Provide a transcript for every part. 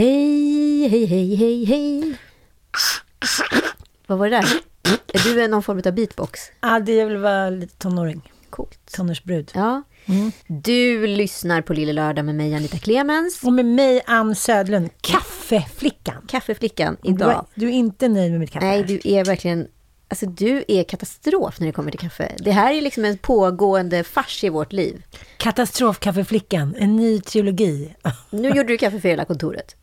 Hej. Vad var det där? Är du någon form av beatbox? Ja, det är väl bara lite tonåring. Coolt. Tonårsbrud. Ja. Mm. Du lyssnar på Lille Lördag med mig, Anita Clemens. Och med mig, Ann Södlund. Kaffeflickan idag. Du är inte nöjd med mitt kaffe. Nej, du är verkligen... Alltså, du är katastrof när det kommer till kaffe. Det här är liksom en pågående fars i vårt liv. Katastrofkaffeflickan, en ny trilogi. Nu gjorde du kaffe för hela kontoret.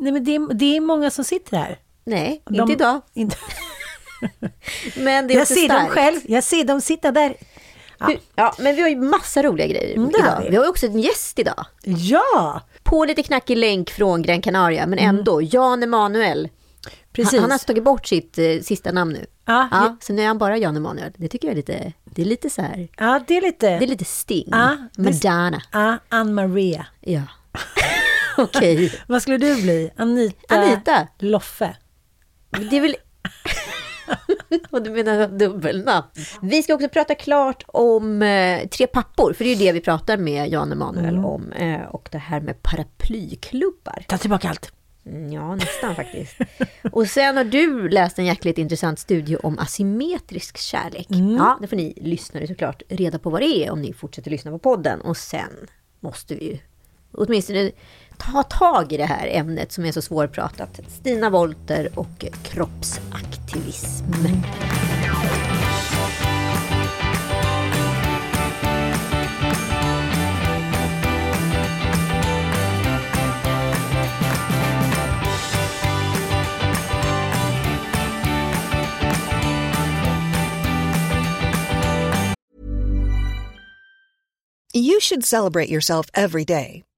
Nej, men det är många som sitter här. Nej, inte idag. Inte. Men det är jag ser starkt. Dem själv, jag ser dem sitta där. Ja. Ja, men vi har ju massa roliga grejer idag. Vi har ju också en gäst idag. Ja! På lite knackig länk från Gran Canaria, men ändå, Jan Emanuel. Precis. Han har tagit bort sitt sista namn nu. Ja. Så nu är han bara Jan Emanuel. Det tycker jag är lite... Det är lite så här... Ja, det är lite... Det är lite Sting. Ja, Madonna. Ja, Ann-Maria. Ja. Okej. Vad skulle du bli? Anita. Loffe. Det är väl... Och du menar dubbelna. Vi ska också prata klart om Tre Pappor, för det är ju det vi pratar med Jan Emanuel om. Och det här med paraplyklubbar. Ta tillbaka allt. Ja, nästan faktiskt. Och sen har du läst en jäkligt intressant studie om asymmetrisk kärlek. Ja, det får ni lyssnare såklart reda på vad det är om ni fortsätter lyssna på podden. Och sen måste vi ju åtminstone ta tag i det här ämnet som är så svårpratat. Stina Wolter och kroppsaktivism. You should celebrate yourself every day,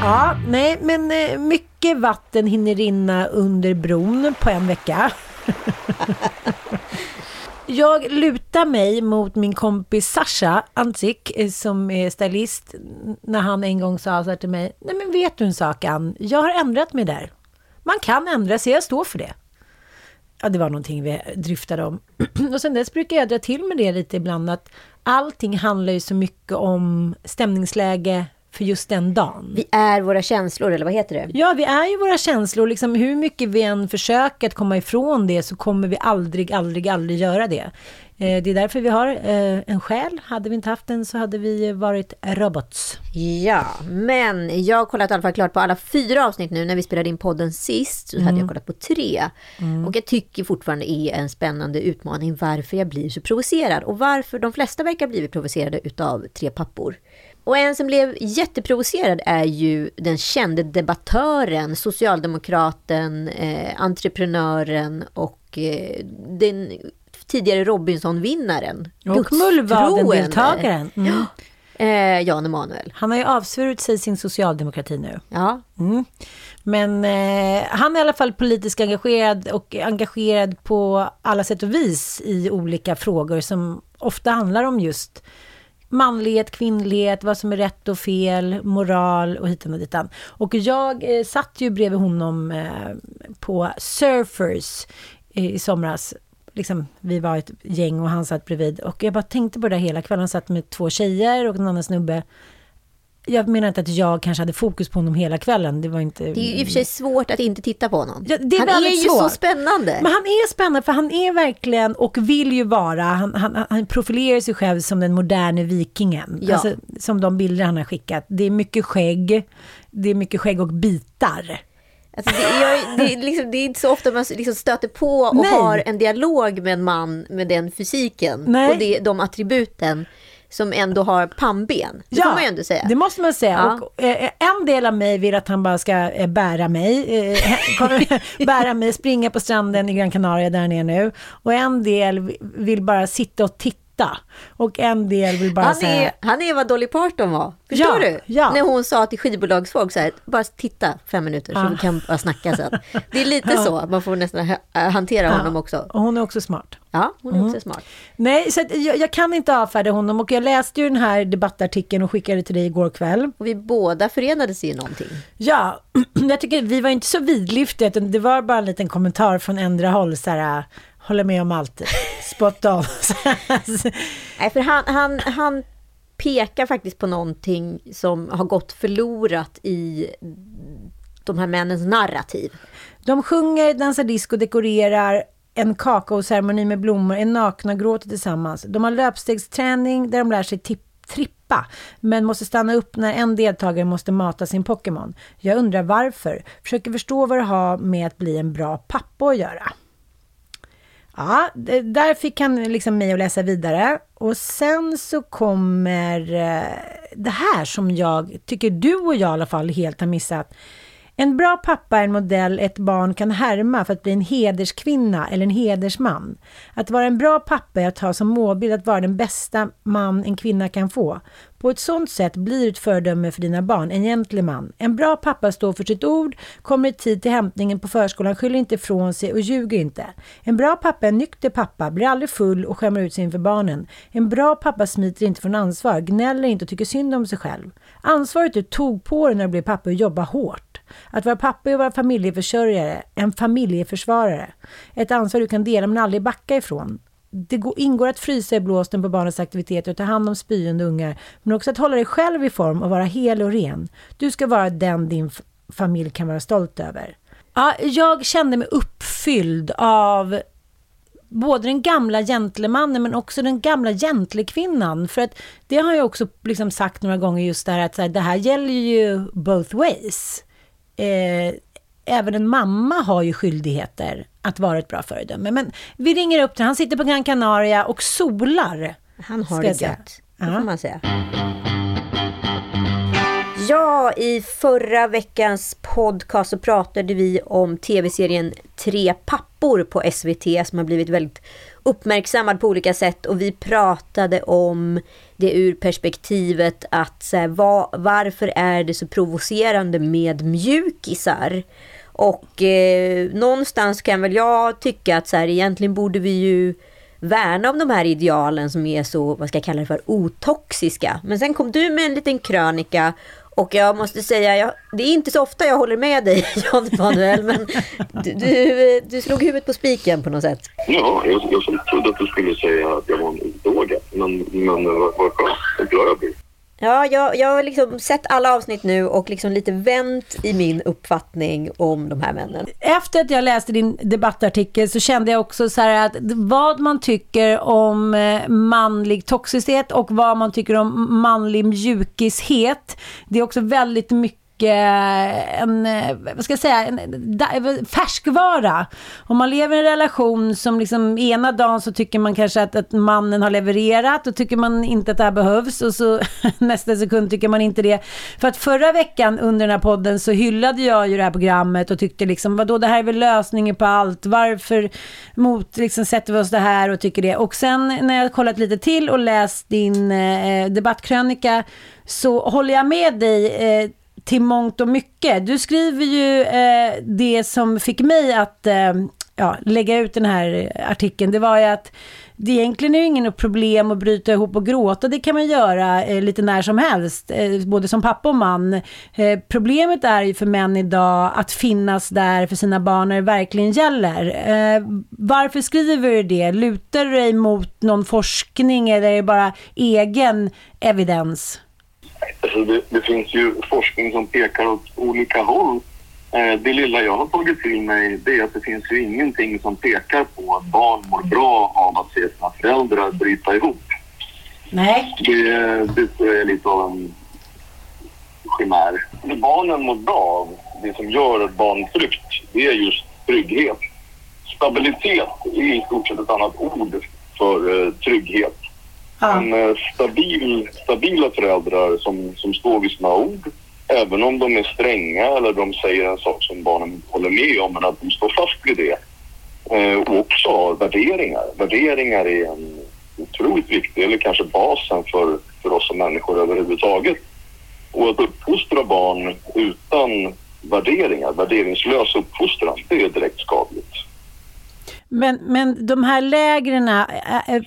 Ja, nej, men mycket vatten hinner rinna under bron på en vecka. Jag lutar mig mot min kompis Sascha Antic som är stylist när han en gång sa så här till mig: nej, men vet du en sak, Ann? Jag har ändrat mig där. Man kan ändra sig, jag står för det. Ja, det var någonting vi dryftade om. Och sen dess brukar jag dra till med det lite ibland, att allting handlar ju så mycket om stämningsläge för just den dagen. Vi är våra känslor, eller vad heter det? Ja, vi är ju våra känslor. Liksom, hur mycket vi än försöker att komma ifrån det så kommer vi aldrig göra det. Det är därför vi har en själ. Hade vi inte haft den så hade vi varit robots. Ja, men jag har kollat i alla fall klart på alla 4 avsnitt nu. När vi spelade in podden sist så hade jag kollat på 3. Och jag tycker fortfarande är en spännande utmaning varför jag blir så provocerad. Och varför de flesta verkar blivit provocerade utav Tre Pappor. Och en som blev jätteprovocerad är ju den kände debattören, socialdemokraten, entreprenören och den tidigare Robinson-vinnaren. Och Mullvaden-deltagaren. Jan Emanuel. Han har ju avsvurit sig sin socialdemokrati nu. Ja. Men han är i alla fall politiskt engagerad och engagerad på alla sätt och vis i olika frågor som ofta handlar om just manlighet, kvinnlighet, vad som är rätt och fel, moral och hitan och ditan. Och jag satt ju bredvid honom på Surfers i somras. Liksom, vi var ett gäng och han satt bredvid. Och jag bara tänkte på det hela kvällen. Han satt med 2 tjejer och en annan snubbe. Jag menar inte att jag kanske hade fokus på honom hela kvällen. Det var inte... Det är ju i och för sig svårt att inte titta på honom. Ja, det är han är ju svårt. Så spännande. Men han är spännande för han är verkligen och vill ju vara. Han profilerar sig själv som den moderna vikingen. Ja. Alltså, som de bilder han har skickat. Det är mycket skägg. Det är mycket skägg och bitar. Alltså det är inte så ofta man liksom stöter på och Nej. Har en dialog med en man med den fysiken. Nej. Och de attributen. Som ändå har pannben. Det får man ju ändå säga. Det måste man säga. Ja. Och, en del av mig vill att han bara ska bära mig. Bära mig, springa på stranden i Gran Canaria där han är nu. Och en del vill bara sitta och titta. Och en del vill bara säga... Han är vad Dolly Parton var. Förstår du? Ja. När hon sa till skivbolagsfolk så här, bara titta 5 minuter så vi kan bara snacka sen. Det är lite så. Man får nästan hantera honom också. Och hon är också smart. Ja, hon är också smart. Nej, så jag kan inte avfärda honom. Och jag läste ju den här debattartikeln och skickade till dig igår kväll. Och vi båda förenades i någonting. Ja, jag tycker vi var inte så vidlyftiga. Det var bara en liten kommentar från ändra håll så här... Håller med om allt. Spot on. Nej, för han pekar faktiskt på någonting som har gått förlorat i de här männens narrativ. De sjunger, dansar disco, dekorerar en kakaoceremoni med blommor, en nakna gråter tillsammans. De har löpstegsträning där de lär sig trippa, men måste stanna upp när en deltagare måste mata sin Pokémon. Jag undrar varför. Försöker förstå vad det har med att bli en bra pappa att göra. Ja, där fick han liksom mig att läsa vidare. Och sen så kommer det här som jag tycker du och jag i alla fall helt har missat. En bra pappa är en modell ett barn kan härma för att bli en hederskvinna eller en hedersman. Att vara en bra pappa är att ha som målbild att vara den bästa man en kvinna kan få. På ett sådant sätt blir du ett föredöme för dina barn, en gentleman. En bra pappa står för sitt ord, kommer i tid till hämtningen på förskolan, skyller inte ifrån sig och ljuger inte. En bra pappa är en nykter pappa, blir aldrig full och skämmer ut sig inför barnen. En bra pappa smiter inte från ansvar, gnäller inte och tycker synd om sig själv. Ansvaret du tog på dig när du blev pappa och jobba hårt. Att vara pappa är att vara familjeförsörjare, en familjeförsvarare. Ett ansvar du kan dela men aldrig backa ifrån. Det ingår att frysa i blåsten på barnens aktiviteter och ta hand om spyende ungar. Men också att hålla dig själv i form och vara hel och ren. Du ska vara den din familj kan vara stolt över. Ja, jag kände mig uppfylld av både den gamla gentlemannen men också den gamla gentlekvinnan. För att det har jag också liksom sagt några gånger just där att det här gäller ju both ways. Även en mamma har ju skyldigheter att vara ett bra föredöme. Men vi ringer upp till han sitter på Gran Canaria och solar. Han har det gött, det får man säga. Ja, i förra veckans podcast så pratade vi om tv-serien Tre Pappor på SVT som har blivit väldigt uppmärksammad på olika sätt. Och vi pratade om det ur perspektivet att så här, varför är det så provocerande med mjukisar? Och någonstans kan väl jag tycka att så här, egentligen borde vi ju värna om de här idealen som är så, vad ska jag kalla det för, otoxiska. Men sen kom du med en liten krönika och jag måste säga, det är inte så ofta jag håller med dig, Jan Emanuel, men du slog huvudet på spiken på något sätt. Ja, jag trodde att du skulle säga att jag var en odåga, men vad skönt och glad jag blir. Ja, jag har liksom sett alla avsnitt nu och liksom lite vänt i min uppfattning om de här männen. Efter att jag läste din debattartikel så kände jag också så här att vad man tycker om manlig toxicitet och vad man tycker om manlig mjukishet, det är också väldigt mycket en färskvara. Om man lever i en relation som liksom ena dagen så tycker man kanske att mannen har levererat och tycker man inte att det här behövs och så nästa sekund tycker man inte det. För att förra veckan under den här podden så hyllade jag ju det här programmet och tyckte liksom vadå, det här är väl lösningen på allt. Varför liksom sätter vi oss det här och tycker det. Och sen när jag kollat lite till och läst din debattkrönika så håller jag med dig till mångt och mycket. Du skriver ju det som fick mig att lägga ut den här artikeln. Det var ju att det egentligen är ju ingen problem att bryta ihop och gråta. Det kan man göra lite när som helst. Både som pappa och man. Problemet är ju för män idag att finnas där för sina barn när det verkligen gäller. Varför skriver du det? Lutar du dig mot någon forskning eller är det bara egen evidens? Så det finns ju forskning som pekar åt olika håll. Det lilla jag har tagit till mig, det är att det finns ju ingenting som pekar på att barn mår bra av att se sina föräldrar bryta ihop. Nej. Det är lite av en chimär. Det barnen mår bra av, det som gör ett barn tryggt, det är just trygghet. Stabilitet är i stort sett ett annat ord för trygghet. Ja. Men stabila föräldrar som står vid sina ord, även om de är stränga eller de säger en sak som barnen håller med om, men att de står fast vid det. Och också har värderingar. Värderingar är en otroligt viktig, eller kanske basen för oss som människor överhuvudtaget. Och att uppfostra barn utan värderingar, värderingslös uppfostran, det är direkt skadligt. Men de här lägren,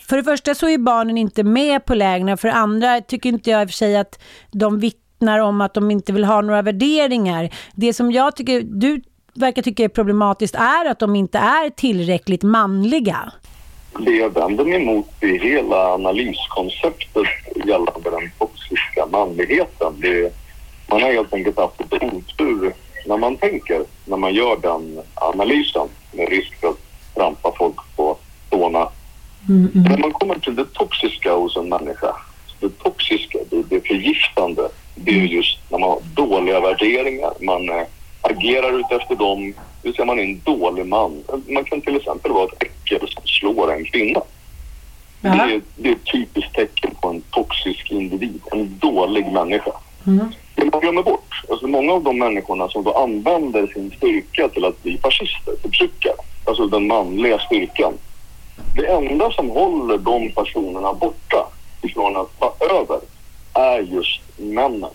för det första så är barnen inte med på lägren, för det andra tycker inte jag i och för sig att de vittnar om att de inte vill ha några värderingar. Det som jag tycker, du verkar tycka är problematiskt, är att de inte är tillräckligt manliga. Det jag vänder mig emot i hela analyskonceptet gällande den toxiska manligheten. Man har helt enkelt haft ett otur när man gör den analysen, med risk för att trampa folk på tårna. När man kommer till det toxiska hos en människa, det toxiska, det förgiftande, det är just när man har dåliga värderingar, man agerar ut efter dem, det ser man är en dålig man. Man kan till exempel vara ett äckel som slår en kvinna. Det är ett typiskt tecken på en toxisk individ, en dålig människa. Det man glömmer bort, alltså många av de människorna som då använder sin styrka till att bli fascister, förtryckare, alltså den manliga styrkan, det enda som håller de personerna borta ifrån att ta över är just männen.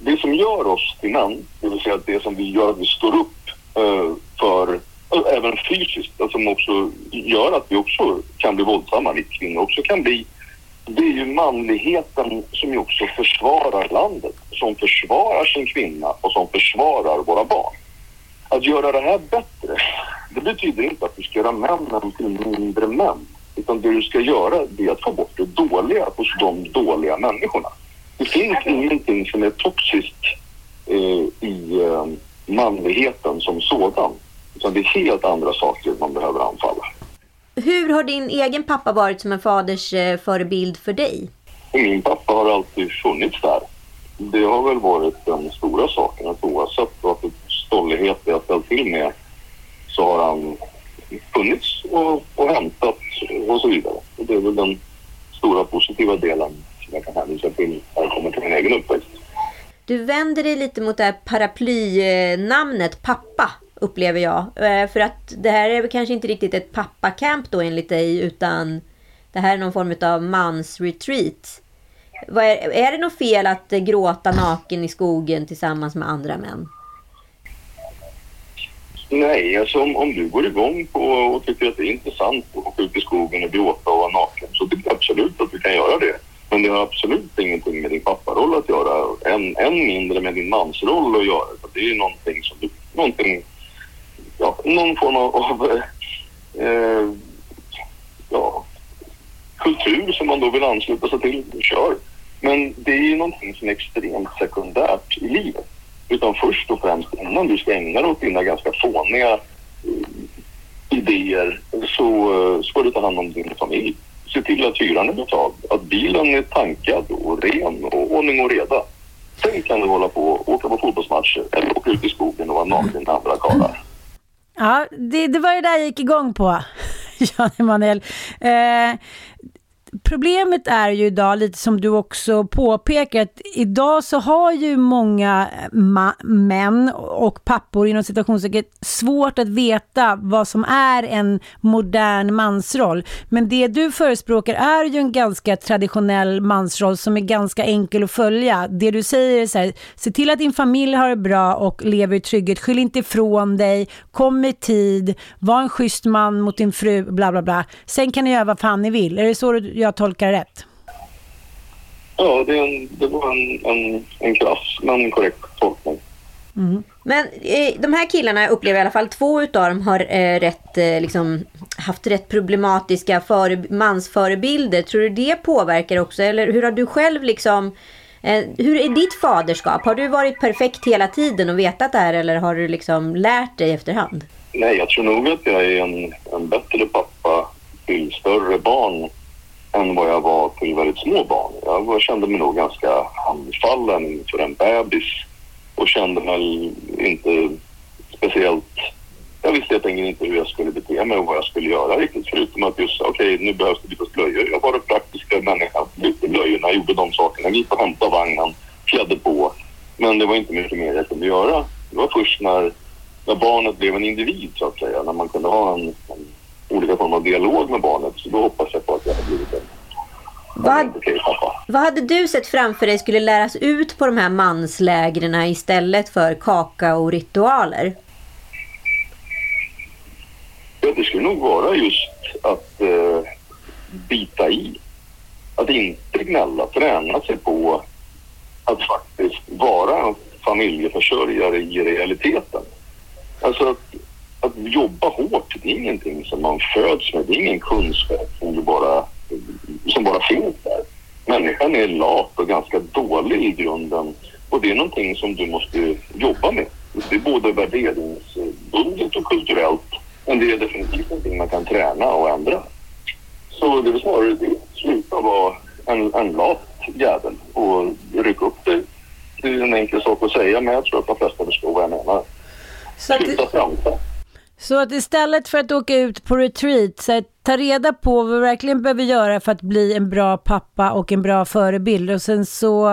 Det som gör oss till män, det vill säga att det som vi gör att vi står upp för, även fysiskt, alltså som också gör att vi också kan bli våldsamma, vi kvinnor också kan bli. Det är ju manligheten som ju också försvarar landet, som försvarar sin kvinna och som försvarar våra barn. Att göra det här bättre, det betyder inte att du ska göra männen till mindre män, utan det du ska göra, det är att få bort det dåliga hos de dåliga människorna. Det finns ingenting som är toxiskt i manligheten som sådan, utan det är helt andra saker man behöver anfalla. Hur har din egen pappa varit som en faders förebild för dig? Min pappa har alltid funnits där. Det har väl varit den stora saken, att oavsett vad för stollighet jag ställt till med, så har han funnits och hämtat och så vidare. Och det är väl den stora positiva delen som jag kan hänvisa till när jag kommer till min egen uppväxt. Du vänder dig lite mot det här paraplynamnet pappa, upplever jag. För att det här är väl kanske inte riktigt ett pappakamp då enligt dig, utan det här är någon form av mansretreat. Är det något fel att gråta naken i skogen tillsammans med andra män? Nej, alltså om du går igång på och tycker att det är intressant att åka ut i skogen och gråta och vara naken, så tycker jag absolut att du kan göra det. Men det har absolut ingenting med din papparoll att göra, än mindre med din mansroll att göra. Det är ju någonting som du... någon form av kultur som man då vill ansluta sig till och kör. Men det är ju någonting som är extremt sekundärt i livet. Utan först och främst, innan du ska ägna dig åt dina ganska fåniga idéer, så ska du ta hand om din familj. Se till att hyran är betald, att bilen är tankad och ren och ordning och reda. Sen kan du hålla på och åka på fotbollsmatcher eller åka ut i skogen och vara naken med andra karlar. Ja, det var det där jag gick igång på, Jan Emanuel. Problemet är ju idag, lite som du också påpekar, att idag så har ju många män och pappor inom situationssäkert svårt att veta vad som är en modern mansroll. Men det du förespråkar är ju en ganska traditionell mansroll som är ganska enkel att följa. Det du säger är så här: se till att din familj har det bra och lever i trygghet, skyll inte ifrån dig, kom i tid, var en schysst man mot din fru, bla bla bla. Sen kan ni göra vad fan ni vill. Är det så du jag tolkar rätt? Ja, det var en krass men korrekt tolkning. Men de här killarna, upplever i alla fall två utav dem, har haft rätt problematiska mansförebilder. Tror du det påverkar också? Eller hur har du själv Hur är ditt faderskap? Har du varit perfekt hela tiden och vetat det här, eller har du liksom lärt dig efterhand? Nej, jag tror nog att jag är en bättre pappa till större barn än vad jag var till väldigt små barn. Jag kände mig nog ganska handfallen för en bebis och kände mig inte speciellt... Jag visste helt enkelt inte hur jag skulle bete mig och vad jag skulle göra riktigt. Förutom att just, okej, nu behövs det bytas blöjor. Jag var den praktiska människan som bytte blöjorna, gjorde de sakerna. Vi gick och hämtade vagnen, klädde på. Men det var inte mycket mer jag kunde göra. Det var först när barnet blev en individ, så att säga. När man kunde ha en olika form av dialog med barnet. Så då hoppas jag på att jag hade blivit en... Vad hade du sett framför dig skulle läras ut på de här manslägren istället för kaka och ritualer? Det skulle nog vara just att bita i. Att inte gnälla, träna sig på att faktiskt vara en familjeförsörjare i realiteten. Alltså att jobba hårt, det är ingenting som man föds med. Det är ingen kunskap som bara finns där. Människan är lat och ganska dålig i grunden. Och det är någonting som du måste jobba med. Det är både värderingsbundet och kulturellt. Men det är definitivt någonting man kan träna och ändra. Så det är snarare det. Sluta vara en lat jävel och rycka upp det. Det är en enkel sak att säga, men jag tror att de flesta förstår vad jag menar. Så att istället för att åka ut på retreat, så att ta reda på vad vi verkligen behöver göra för att bli en bra pappa och en bra förebild. Och sen så...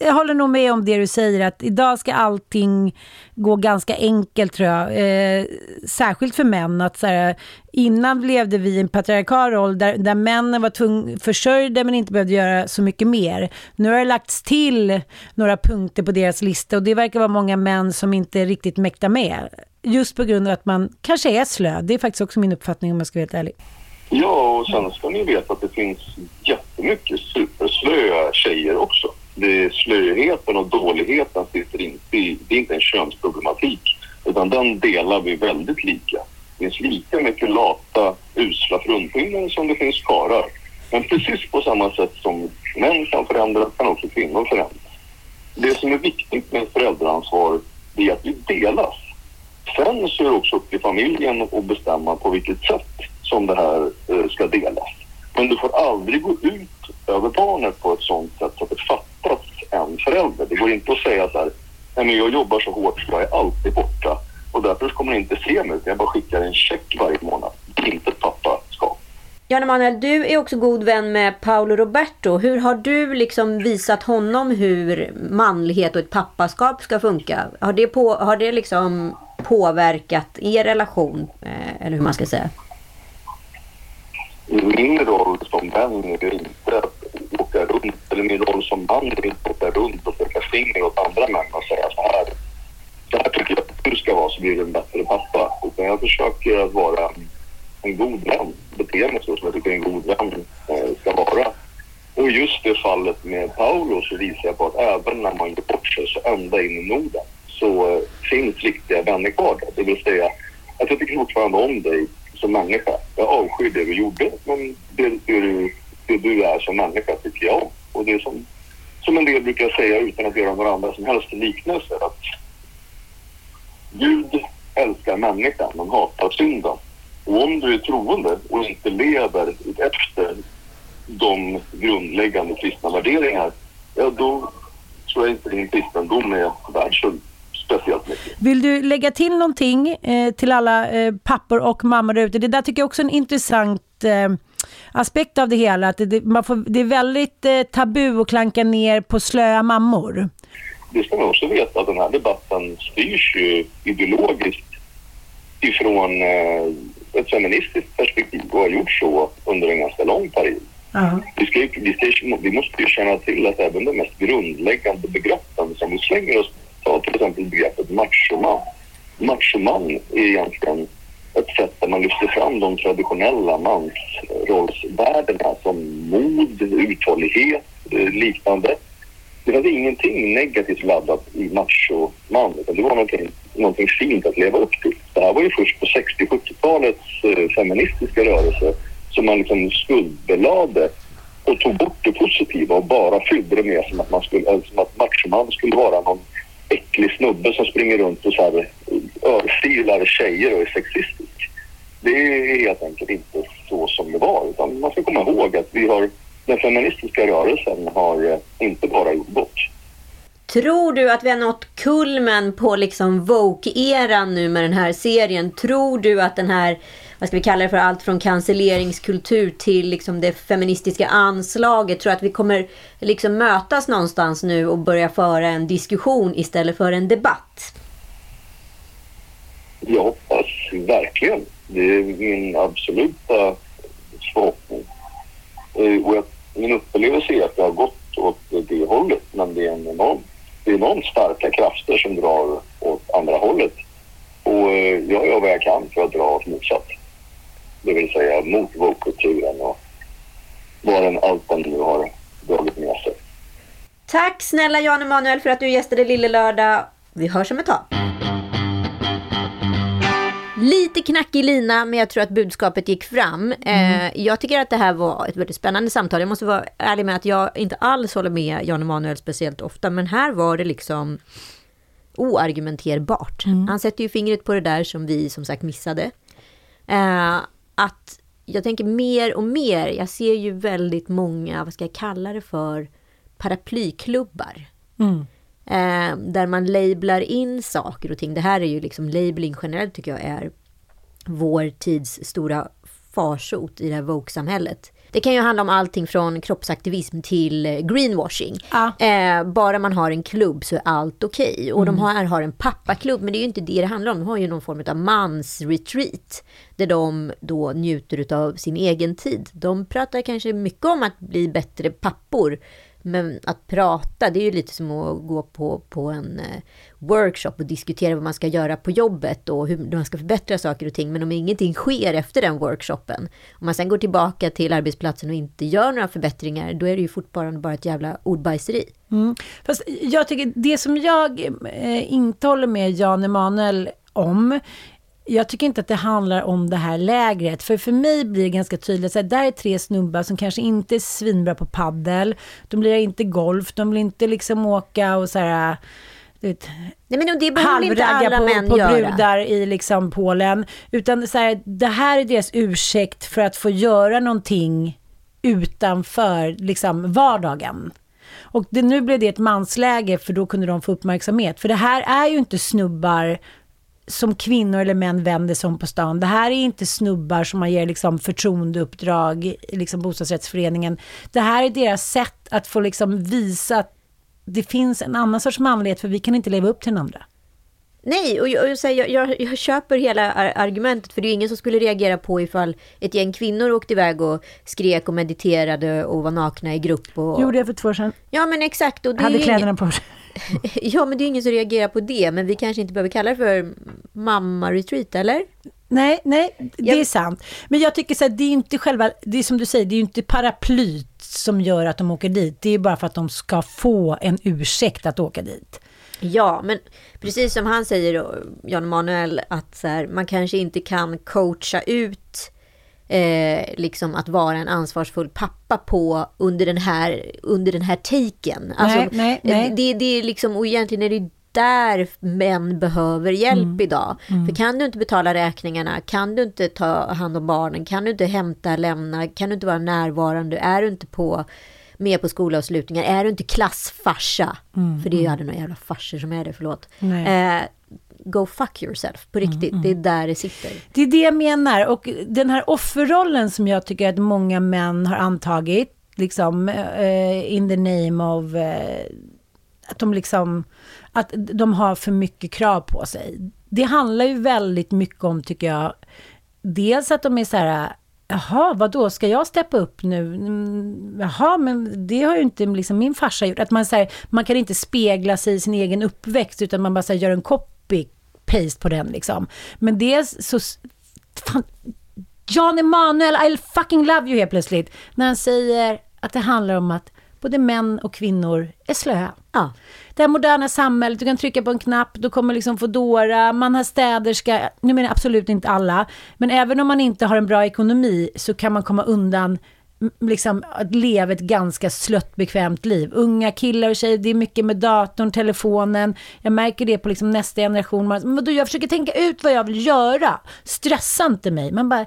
Jag håller nog med om det du säger, att idag ska allting gå ganska enkelt, tror jag. Särskilt för män. Att så här, innan levde vi i en patriarkal roll där männen var försörjda men inte behövde göra så mycket mer. Nu har det lagts till några punkter på deras lista, och det verkar vara många män som inte riktigt mäktar med. Just på grund av att man kanske är slö. Det är faktiskt också min uppfattning, om jag ska vara helt ärlig. Ja, och sen ska ni veta att det finns jättemycket superslöa tjejer också. Slöheten och dåligheten sitter inte i, det är inte en könsproblematik, utan den delar vi väldigt lika. Det finns lika mycket lata, usla frontskillnader som det finns karar. Men precis på samma sätt som män kan förändras kan också kvinnor förändras. Det som är viktigt med föräldraansvar är att vi delas. Sen så är det också upp till familjen att bestämma på vilket sätt som det här ska delas. Men du får aldrig gå ut över barnet på ett sånt sätt att det fattas en förälder. Det går inte att säga så här, nej men jag jobbar så hårt så jag är alltid borta och därför kommer ni inte se mig, utan jag bara skickar en check varje månad. Inte pappaskap. Jan Emanuel, du är också god vän med Paolo Roberto. Hur har du liksom visat honom hur manlighet och ett pappaskap ska funka? Har det liksom påverkat er relation, eller hur man ska säga? Min roll som man är inte åka runt och peka finger åt andra män och säga så här tycker jag att du ska vara, så blir du en bättre pappa. Utan jag försöker att vara en god vän, bete mig så som jag tycker en god vän ska vara. Och just det fallet med Paolo så visar jag på att även när man går bort sig så ända in i Norden så finns riktiga vänner kvar. Det vill säga att jag tycker fortfarande om dig som människa. Jag avskyr det du gjorde, men det du är som människa tycker jag. Och det är som en del brukar säga utan att göra några andra som helst liknelser, att Gud älskar människan men hatar synden. Och om du är troende och inte lever efter de grundläggande kristna värderingar, ja, då tror jag inte din kristendom är världsfull speciellt mycket. Vill du lägga till någonting till alla pappor och mammor där ute? Det där tycker jag också är en intressant... aspekt av det hela, att det är väldigt tabu att klanka ner på slöa mammor. Det ska man också veta, att den här debatten styrs ju ideologiskt ifrån ett feministiskt perspektiv och har gjort så under en ganska lång period. Uh-huh. Vi måste ju känna till att även de mest grundläggande begreppen som vi slänger oss, ta till exempel begreppet machoman. Machoman är egentligen ett sätt där man lyfter fram de traditionella mansrollsvärdena som mod, uthållighet, liknande. Det var ingenting negativt laddat i macho-man, utan det var någonting fint att leva upp till. Det här var ju först på 60-70-talets feministiska rörelse som man liksom skuldbelade och tog bort det positiva och bara fyllde det med som att matchman skulle vara någon äcklig snubbe som springer runt och så här örfilar tjejer och är sexistisk. Det är helt enkelt inte så som det var, utan man ska komma ihåg att vi har, den feministiska rörelsen har inte bara gjort bort. Tror du att vi har nått kulmen på liksom woke-eran nu med den här serien? Tror du att den här, vad ska vi kalla det för, allt från cancelleringskultur till liksom det feministiska anslaget, tror att vi kommer liksom mötas någonstans nu och börja föra en diskussion istället för en debatt? Jag hoppas verkligen. Det är min absoluta förhoppning. Och min upplevelse är att det har gått åt det hållet, men det är enormt starka krafter som drar åt andra hållet, och jag gör vad jag kan för att dra åt motsatt, det vill säga mot vågkulturen och vad den allt nu har dragit med sig. Tack snälla Jan Emanuel för att du gästade Lille Lördag. Vi hörs om ett tag. Lite knackig lina, men jag tror att budskapet gick fram. Jag tycker att det här var ett väldigt spännande samtal. Jag måste vara ärlig med att jag inte alls håller med Jan Emanuel speciellt ofta, men här var det liksom oargumenterbart. Han sätter ju fingret på det där som vi som sagt missade. Att jag tänker mer och mer, jag ser ju väldigt många, vad ska jag kalla det för, paraplyklubbar. Där man lablar in saker och ting. Det här är ju liksom, labeling generellt tycker jag är vår tids stora farsot i det här woke-samhället. Det kan ju handla om allting från kroppsaktivism till greenwashing. Bara man har en klubb så är allt okej. Och de här har en pappaklubb, men det är ju inte det det handlar om. De har ju någon form av mansretreat där de då njuter av sin egen tid. De pratar kanske mycket om att bli bättre pappor, men att prata, det är ju lite som att gå på en workshop och diskutera vad man ska göra på jobbet och hur man ska förbättra saker och ting. Men om ingenting sker efter den workshopen, om man sen går tillbaka till arbetsplatsen och inte gör några förbättringar, då är det ju fortfarande bara ett jävla ordbajseri. Fast jag tycker det som jag inte håller med Jan Emanuel om, jag tycker inte att det handlar om det här lägret. För mig blir det ganska tydligt att där är tre snubbar som kanske inte är svinbra på paddel. De blir inte golf. De blir inte liksom åka och så här... Nej, men det behöver inte alla män på göra. Brudar i liksom Polen. Utan så här, det här är deras ursäkt för att få göra någonting utanför liksom vardagen. Och nu blev det ett mansläge, för då kunde de få uppmärksamhet. För det här är ju inte snubbar som kvinnor eller män vänder sig om på stan. Det här är inte snubbar som man ger liksom förtroendeuppdrag liksom bostadsrättsföreningen. Det här är deras sätt att få liksom visa att det finns en annan sorts manlighet, för vi kan inte leva upp till den andra. Nej, och jag köper hela argumentet, för det är ju ingen som skulle reagera på ifall ett gäng kvinnor åkte iväg och skrek och mediterade och var nakna i grupp. Och... gjorde jag för 2 år sedan. Ja, men exakt. Och det hade kläderna på sig. Ja, men det är ingen som reagerar på det, men vi kanske inte behöver kalla det för mamma-retreat, eller? Nej, det är sant. Men jag tycker så här, det är inte själva, det är som du säger, det är ju inte paraplyt som gör att de åker dit. Det är bara för att de ska få en ursäkt att åka dit. Ja, men precis som han säger då, Jan Emanuel, att så här, man kanske inte kan coacha ut liksom att vara en ansvarsfull pappa på under den här taken. Alltså, nej. Det är liksom, och egentligen är det där män behöver hjälp idag. För kan du inte betala räkningarna, kan du inte ta hand om barnen, kan du inte hämta, lämna, kan du inte vara närvarande, är du inte med på skolavslutningar, är du inte klassfarsa, för det är ju aldrig några jävla farser som är det, förlåt. Go fuck yourself, på riktigt. Det är där det sitter. Det är det jag menar. Och den här offerrollen som jag tycker att många män har antagit, liksom in the name of att de har för mycket krav på sig. Det handlar ju väldigt mycket om, tycker jag, dels att de är så här: jaha, vadå, ska jag steppa upp nu? Jaha, men det har ju inte liksom min farsa gjort. Att man, så här, man kan inte spegla sig i sin egen uppväxt, utan man bara så här, gör en copy-paste på den liksom. Men det är så... fan, Jan Emanuel, I fucking love you, helt plötsligt. När han säger att det handlar om att både män och kvinnor är slöa. Ja. Det här moderna samhället, du kan trycka på en knapp, då kommer liksom fodora, man har städerska, nu menar jag absolut inte alla, men även om man inte har en bra ekonomi så kan man komma undan liksom att leva ett ganska slött bekvämt liv. Unga killar och tjejer, det är mycket med datorn, telefonen. Jag märker det på liksom nästa generation. Men då, jag försöker tänka ut vad jag vill göra. Stressa inte mig. Man bara...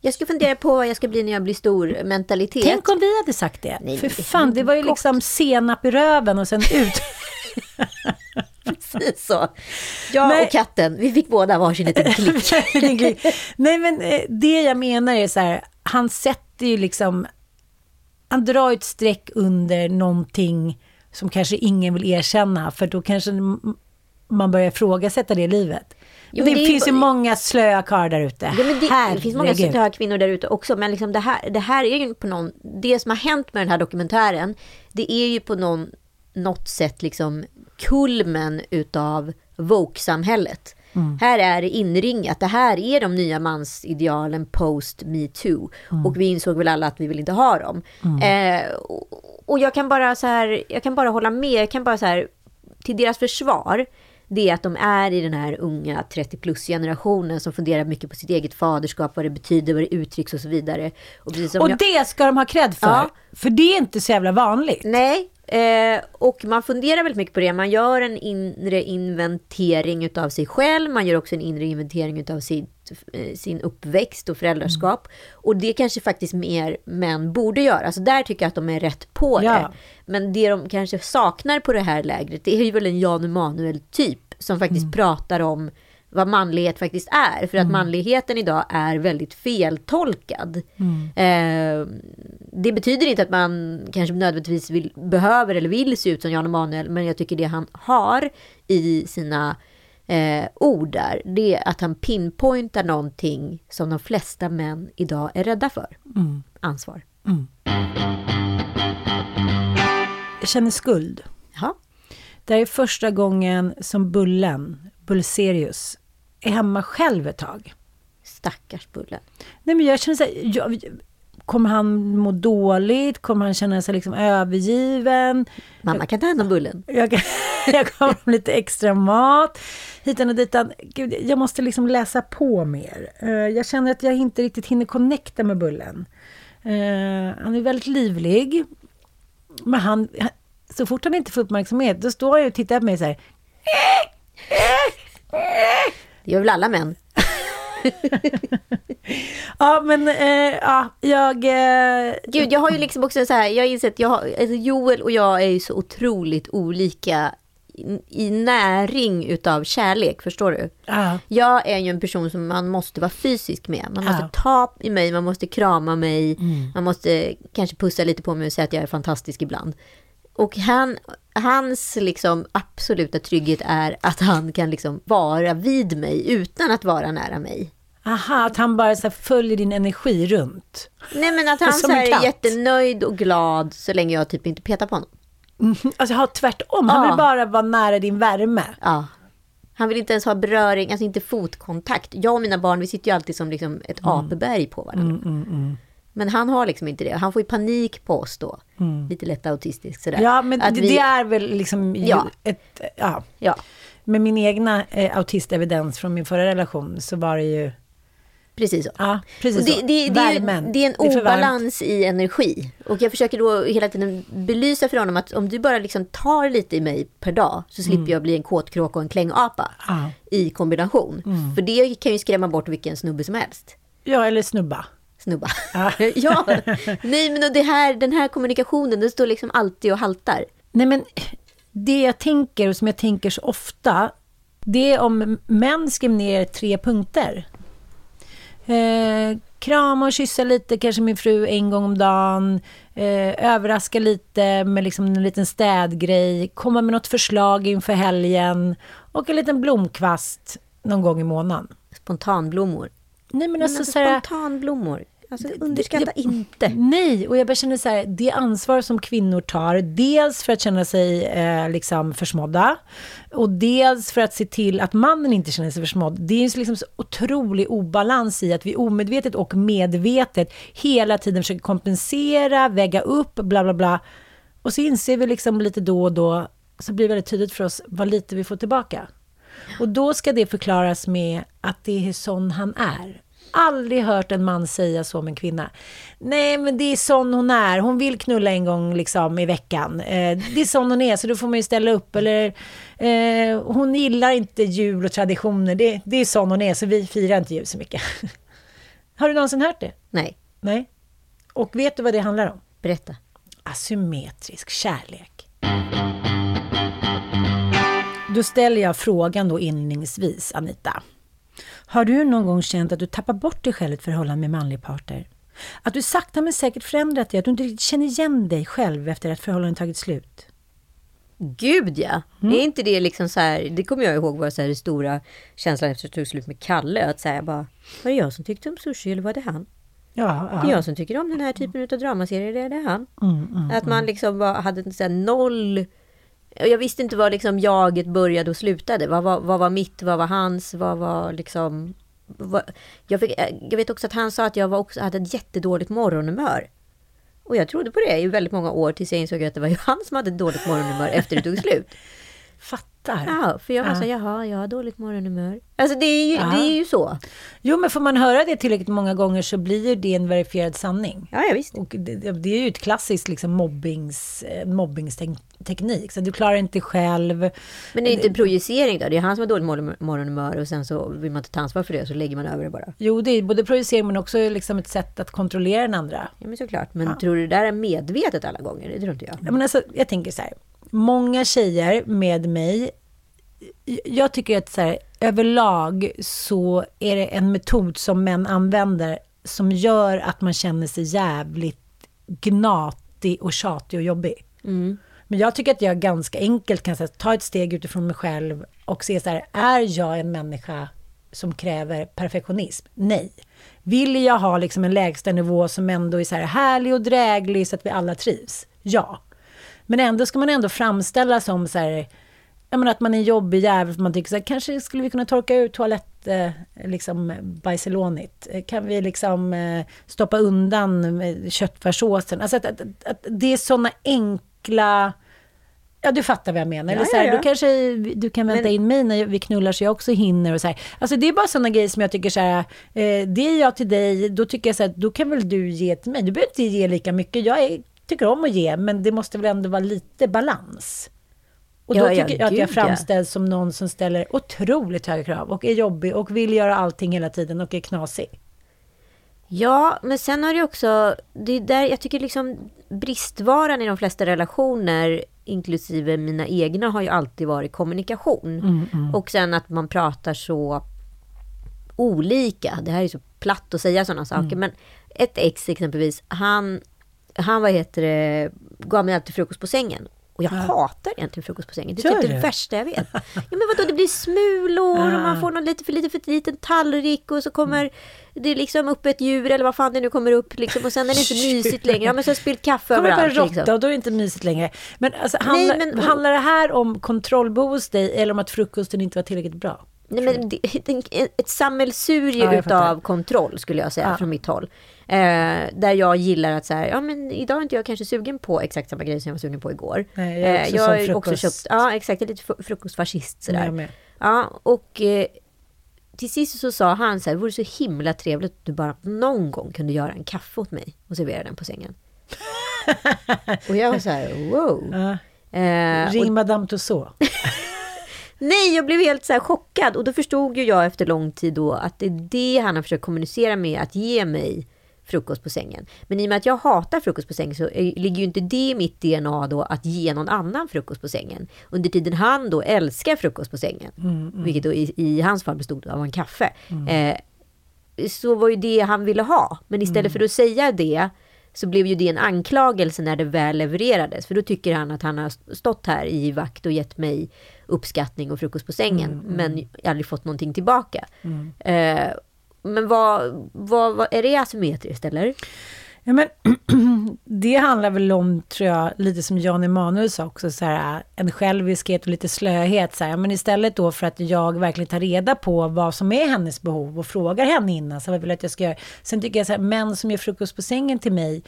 Jag ska fundera på vad jag ska bli när jag blir stor, mentalitet. Tänk om vi hade sagt det. Nej, för fan, det var ju gott. Liksom senap i röven och sen ut. Precis så. Jag och katten, vi fick båda varsin liten klick. Nej, men det jag menar är så här, han sätter ju liksom, han drar ett streck under någonting som kanske ingen vill erkänna, för då kanske man börjar ifrågasätta det livet. Jo, det finns ju många slöa karlar där ute. Det finns många slöa kvinnor där ute också, men liksom det här är ju på någon, det som har hänt med den här dokumentären, det är ju på något sätt liksom kulmen utav woke-samhället. Mm. Här är det inringat. Det här är de nya mansidealen post Me Too. Mm. Och vi insåg väl alla att vi vill inte ha dem. Mm. Och jag kan bara hålla med. Jag kan bara så här, till deras försvar, det är att de är i den här unga 30-plus-generationen som funderar mycket på sitt eget faderskap, vad det betyder, vad det uttrycks och så vidare. Och, det ska de ha cred för. Ja. För det är inte så jävla vanligt. Nej. Och man funderar väldigt mycket på det. Man gör en inre inventering utav sig själv. Man gör också en inre inventering utav sin uppväxt och föräldraskap. Mm. Och det kanske faktiskt mer män borde göra. Alltså där tycker jag att de är rätt på det. Ja. Men det de kanske saknar på det här lägret, det är ju väl en Jan Emanuel typ som faktiskt pratar om vad manlighet faktiskt är. För att manligheten idag är väldigt feltolkad. Mm. Det betyder inte att man kanske nödvändigtvis behöver eller vill se ut som Jan Emanuel. Men jag tycker det han har i sina ord där, det är att han pinpointar någonting som de flesta män idag är rädda för. Mm. Ansvar. Mm. Jag känner skuld. Ja. Det är första gången som Bullserius är hemma själv ett tag. Stackars Bullen. Nej, men jag känner så här, kommer han må dåligt? Kommer han känna sig liksom övergiven? Mamma kan ta hand om Bullen. Jag kommer lite extra mat. Hitan och ditan. Gud, jag måste liksom läsa på mer. Jag känner att jag inte riktigt hinner connecta med Bullen. Han är väldigt livlig. Men han, så fort han inte får uppmärksamhet, då står jag och tittar på mig så här. Det gör väl alla män. Ja, men Gud, jag har ju liksom också så här, jag har insett, alltså Joel och jag är ju så otroligt olika i näring utav kärlek, förstår du? Jag är ju en person som man måste vara fysisk med. Man måste ta i mig, man måste krama mig, man måste kanske pussa lite på mig och säga att jag är fantastisk ibland. Och hans liksom absoluta trygghet är att han kan liksom vara vid mig utan att vara nära mig. Aha, att han bara så här följer din energi runt. Nej, men att han så här är jättenöjd och glad så länge jag typ inte petar på honom. Alltså tvärtom, han vill bara vara nära din värme. Ja. Han vill inte ens ha beröring, alltså inte fotkontakt. Jag och mina barn, vi sitter ju alltid som liksom ett apeberg på varandra. Men han har liksom inte det. Han får ju panik på oss då. Lite lätt autistisk sådär. Ja, men det är väl liksom med min egna autistevidens från min förra relation så var det ju precis så. Ja, precis så. Det är en obalans i energi. Och jag försöker då hela tiden belysa för honom att om du bara liksom tar lite i mig per dag så slipper jag bli en kåtkråka och en klängapa i kombination. För det kan ju skrämma bort vilken snubbe som helst. Ja, eller snubba. Ja. Nej, men den här kommunikationen, den står liksom alltid och haltar. Nej, men det jag tänker, och som jag tänker så ofta, det är om män skriver ner 3 punkter. Krama och kyssa lite, kanske min fru en gång om dagen. Överraska lite med liksom en liten städgrej. Komma med något förslag inför helgen. Och en liten blomkvast någon gång i månaden. Spontanblommor. Nej, men alltså spontanblommor. Alltså underskatta inte. Nej, och jag bara känner så här, det ansvar som kvinnor tar, dels för att känna sig liksom försmådda och dels för att se till att mannen inte känner sig försmådd. Det är ju liksom så otrolig obalans i att vi omedvetet och medvetet hela tiden försöker kompensera, väga upp, bla bla bla. Och så inser vi liksom lite då och då, så blir det väldigt tydligt för oss vad lite vi får tillbaka. Och då ska det förklaras med att det är hur sån han är. aldrig hört en man säga så om en kvinna. Nej, men det är sån hon är. Hon vill knulla en gång liksom i veckan. Det är sån hon är, så då får man ju ställa upp. Eller hon gillar inte jul och traditioner. Det är sån hon är, så vi firar inte jul så mycket. Har du någonsin hört det? Nej. Nej. Och vet du vad det handlar om? Berätta. Asymmetrisk kärlek. Då ställer jag frågan då inledningsvis, Anita. Har du någon gång känt att du tappar bort dig själv i förhållande med manliga parter? Att du sakta men säkert förändrat dig, att du inte riktigt känner igen dig själv efter att förhållandet tagit slut? Gud ja, det är inte det liksom så här, det kommer jag ihåg var så här det stora känslan efter att jag tog slut med Kalle, att säga bara, var det jag som tyckte om sushi eller var det han? Ja. Det är jag som tycker om den här typen av dramaserier, det är han. Att man liksom bara hade så här noll. Jag visste inte var liksom jaget började och slutade. Vad var mitt, vad var hans, vad var liksom... Jag vet också att han sa att jag hade ett jättedåligt morgonhumör. Och jag trodde på det i väldigt många år tills jag insåg att det var ju han som hade ett dåligt morgonhumör efter det tog slut. Fattar. Ja, för jag var så, jaha, jag har dåligt morgonhumör. Alltså det är ju så. Jo, men får man höra det tillräckligt många gånger så blir ju det en verifierad sanning. Ja, jag visst. Och det är ju ett klassiskt liksom mobbningsteknik. Så du klarar inte själv. Men det är inte en projicering då? Det är han som har dåligt morgonhumör och sen så vill man inte ta ansvar för det, så lägger man över det bara. Jo, det är både projicering men också liksom ett sätt att kontrollera den andra. Ja, men såklart. Men tror du det där är medvetet alla gånger? Det tror inte jag. Ja, men alltså, jag tänker så här. Många tjejer med mig, jag tycker att så här, överlag så är det en metod som män använder som gör att man känner sig jävligt gnatig och tjatig och jobbig. Mm. Men jag tycker att jag ganska enkelt kan så här, ta ett steg utifrån mig själv och se så här, är jag en människa som kräver perfektionism? Nej. Vill jag ha liksom en lägsta nivå som ändå är så här härlig och dräglig så att vi alla trivs? Ja. Men ändå ska man ändå framställa som så här, jag menar, att man är jobbig jävel för man tycker så här, kanske skulle vi kunna torka ut toalett liksom bajselånigt. Kan vi liksom stoppa undan köttfärssåsen? Alltså att det är såna enkla, ja, du fattar vad jag menar. Eller så här, då kanske du kan vänta in mig när vi knullar så jag också hinner och så här. Alltså det är bara såna grejer som jag tycker så här, det är jag till dig, då tycker jag så här, då kan väl du ge till mig. Du behöver inte ge lika mycket. Jag tycker om att ge, men det måste väl ändå vara lite balans. Och då tycker jag att jag framställs som någon som ställer otroligt höga krav och är jobbig och vill göra allting hela tiden och är knasig. Ja, men sen har det också, det är där jag tycker liksom bristvaran i de flesta relationer, inklusive mina egna, har ju alltid varit kommunikation. Och sen att man pratar så olika. Det här är så platt att säga sådana saker, men ett ex exempelvis, han gav mig alltid frukost på sängen. Och jag hatar egentligen frukost på sängen. Det är typ det värsta jag vet. Ja, men vadå, det blir smulor och man får någon lite för liten tallrik och så kommer det liksom upp ett djur eller vad fan det nu kommer upp liksom, och sen är det inte mysigt längre. Ja, men så har jag spillt kaffe överallt. Kommer det bara råtta och då är det inte mysigt längre. Men, alltså, handlar det här om kontrollbo hos dig eller om att frukosten inte var tillräckligt bra? Nej, men ett samhällssurie utav kontroll skulle jag säga från mitt håll. Där jag gillar att så här, ja, men idag är inte jag kanske sugen på exakt samma grej som jag var sugen på igår. Nej, jag har också köpt, ja exakt, lite frukostfascist sådär. Nej, ja, och till sist så sa han så här, det vore så himla trevligt att du bara någon gång kunde göra en kaffe åt mig och servera den på sängen. Och jag var så här, wow. Ring Madame Tussauds. Nej, jag blev helt så här chockad. Och då förstod ju jag efter lång tid då att det är det han har försökt kommunicera med, att ge mig frukost på sängen. Men i och med att jag hatar frukost på sängen så ligger ju inte det i mitt DNA då att ge någon annan frukost på sängen. Under tiden han då älskar frukost på sängen, vilket då i hans fall bestod av en kaffe. Så var ju det han ville ha. Men istället för att säga det så blev ju det en anklagelse när det väl levererades. För då tycker han att han har stått här i vakt och gett mig uppskattning och frukost på sängen. Men jag har aldrig fått någonting tillbaka. Men vad är det asymmetriskt eller? Ja, men det handlar väl om, tror jag, lite som Jan Emanuel sa också, så här, en själviskhet och lite slöhet. Så här. Men istället då för att jag verkligen tar reda på vad som är hennes behov och frågar henne innan, så vad vill jag att jag ska göra. Sen tycker jag så här, män som ger frukost på sängen till mig,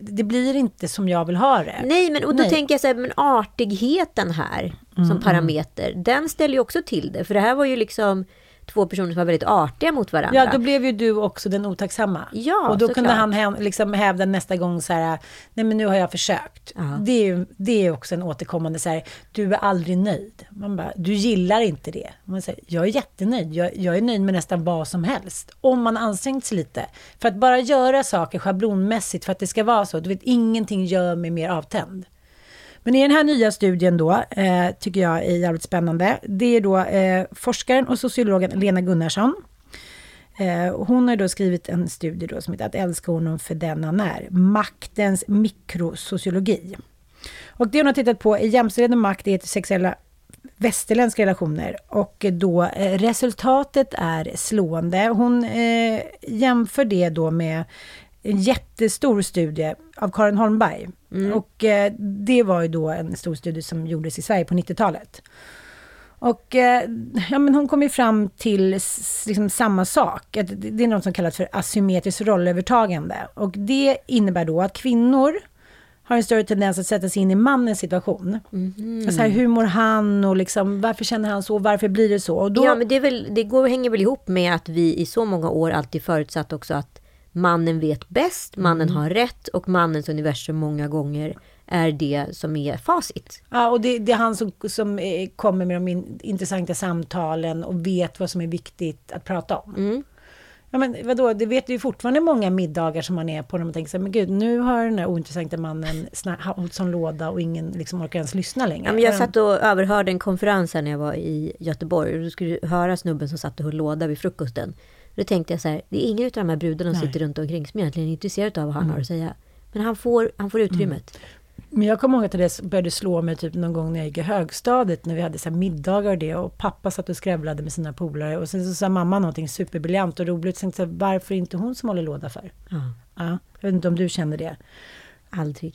det blir inte som jag vill ha det. Nej, men och då tänker jag så här, men artigheten här som parameter, den ställer ju också till det. För det här var ju liksom... två personer som var väldigt artiga mot varandra. Ja, då blev ju du också den otacksamma. Ja, och då kunde han liksom hävda nästa gång så här, nej men nu har jag försökt. Uh-huh. Det är också en återkommande så här, du är aldrig nöjd. Man bara, du gillar inte det. Man säger, jag är jättenöjd. Jag är nöjd med nästan vad som helst. Om man ansträngt sig lite. För att bara göra saker schablonmässigt för att det ska vara så. Du vet, ingenting gör mig mer avtänd. Men i den här nya studien då, tycker jag är jävligt spännande. Det är då forskaren och sociologen Lena Gunnarsson. Hon har då skrivit en studie då som heter Att älska honom för den han är. Maktens mikrosociologi. Och det hon har tittat på är jämställdhet och makt i heterosexuella västerländska relationer. Och då resultatet är slående. Hon jämför det då med en jättestor studie av Karin Holmberg. Mm. Och det var ju då en stor studie som gjordes i Sverige på 90-talet. Och ja, men hon kom ju fram till liksom samma sak. Det är något som kallas för asymmetriskt rollövertagande. Och det innebär då att kvinnor har en större tendens att sätta sig in i mannens situation. Mm. Och så här, hur mår han och liksom, varför känner han så, varför blir det så? Och då... Ja, men det hänger väl ihop med att vi i så många år alltid förutsatt också att mannen vet bäst, mannen har rätt och mannens universum många gånger är det som är facit. Ja, och det är han som kommer med de intressanta samtalen och vet vad som är viktigt att prata om. Mm. Ja, men vadå, det vet ju fortfarande många middagar som man är på när man tänker så här, men gud, nu har den där ointressanta mannen hållit som låda och ingen liksom orkar ens lyssna längre. Ja, men jag satt och överhörde en konferens här när jag var i Göteborg och du skulle höra snubben som satt och höll låda vid frukosten. Då tänkte jag så här, det är ingen av de här brudarna som sitter runt omkring som egentligen är intresserad av vad han har att säga. Men han får utrymmet. Mm. Men jag kommer ihåg att det började slå mig typ någon gång när jag gick i högstadiet. När vi hade så här middagar och det. Och pappa satt och skrävlade med sina polare. Och sen så sa mamma någonting superbriljant och roligt. Sen så här, varför inte hon som håller låda för? Mm. Ja, jag vet inte om du känner det. Aldrig.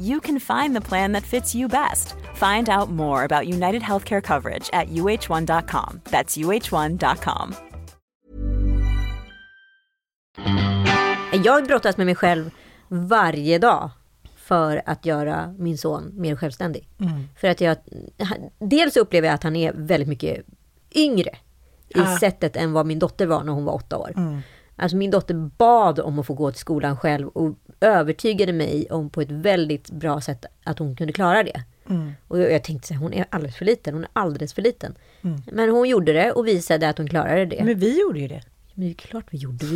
you can find the plan that fits you best. Find out more about United Healthcare coverage at UH1.com. That's UH1.com. Jag brottas med mig själv varje dag för att göra min son mer självständig. Mm. För att dels upplever jag att han är väldigt mycket yngre i sättet än vad min dotter var när hon var 8 år. Mm. Alltså min dotter bad om att få gå till skolan själv och övertygade mig om på ett väldigt bra sätt att hon kunde klara det. Mm. Och jag tänkte så här, hon är alldeles för liten. Mm. Men hon gjorde det och visade att hon klarade det. Men vi gjorde ju det. Men det är klart vi gjorde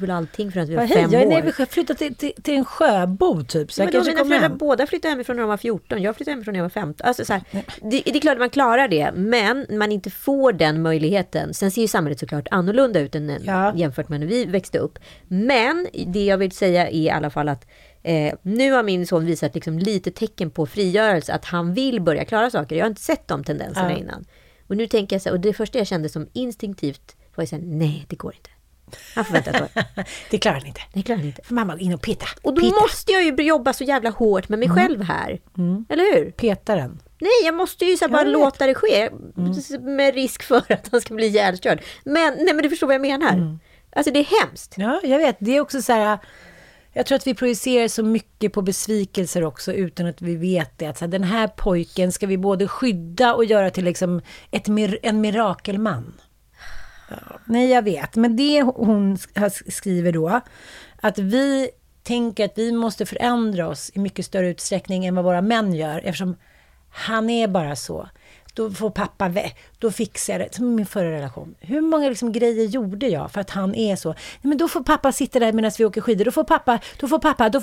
väl allting för att vi var 5 år. Jag flyttade till en sjöbo typ. Så men mina föräldrar båda flyttade hemifrån när de var 14. Jag flyttade hemifrån när jag var 15. Alltså, så här, det är klart att man klarar det. Men man inte får den möjligheten. Sen ser ju samhället såklart annorlunda ut än jämfört med när vi växte upp. Men det jag vill säga är i alla fall att nu har min son visat liksom lite tecken på frigörelse. Att han vill börja klara saker. Jag har inte sett de tendenserna innan. Och nu tänker jag så här, och det första jag kände som instinktivt var jag så här, nej det går inte. Han får vänta ett år. Det klarar han inte. För mamma går in och peta. Och då måste jag ju jobba så jävla hårt med mig själv här. Mm. Eller hur? Peta den. Nej, jag måste ju så bara låta det ske. Med risk för att han ska bli hjärnstörd. Men du förstår vad jag menar. Mm. Alltså det är hemskt. Ja, jag vet. Det är också så här... Jag tror att vi projicerar så mycket på besvikelser också utan att vi vet det. Att så här, den här pojken ska vi både skydda och göra till liksom en mirakelman. Ja. Nej, jag vet. Men det hon skriver då, att vi tänker att vi måste förändra oss i mycket större utsträckning än vad våra män gör. Eftersom han är bara så. då får pappa då fixar jag det. Som min förra relation. Hur många liksom grejer gjorde jag för att han är så? Nej, men då får pappa sitta där medan vi åker skidor. Då får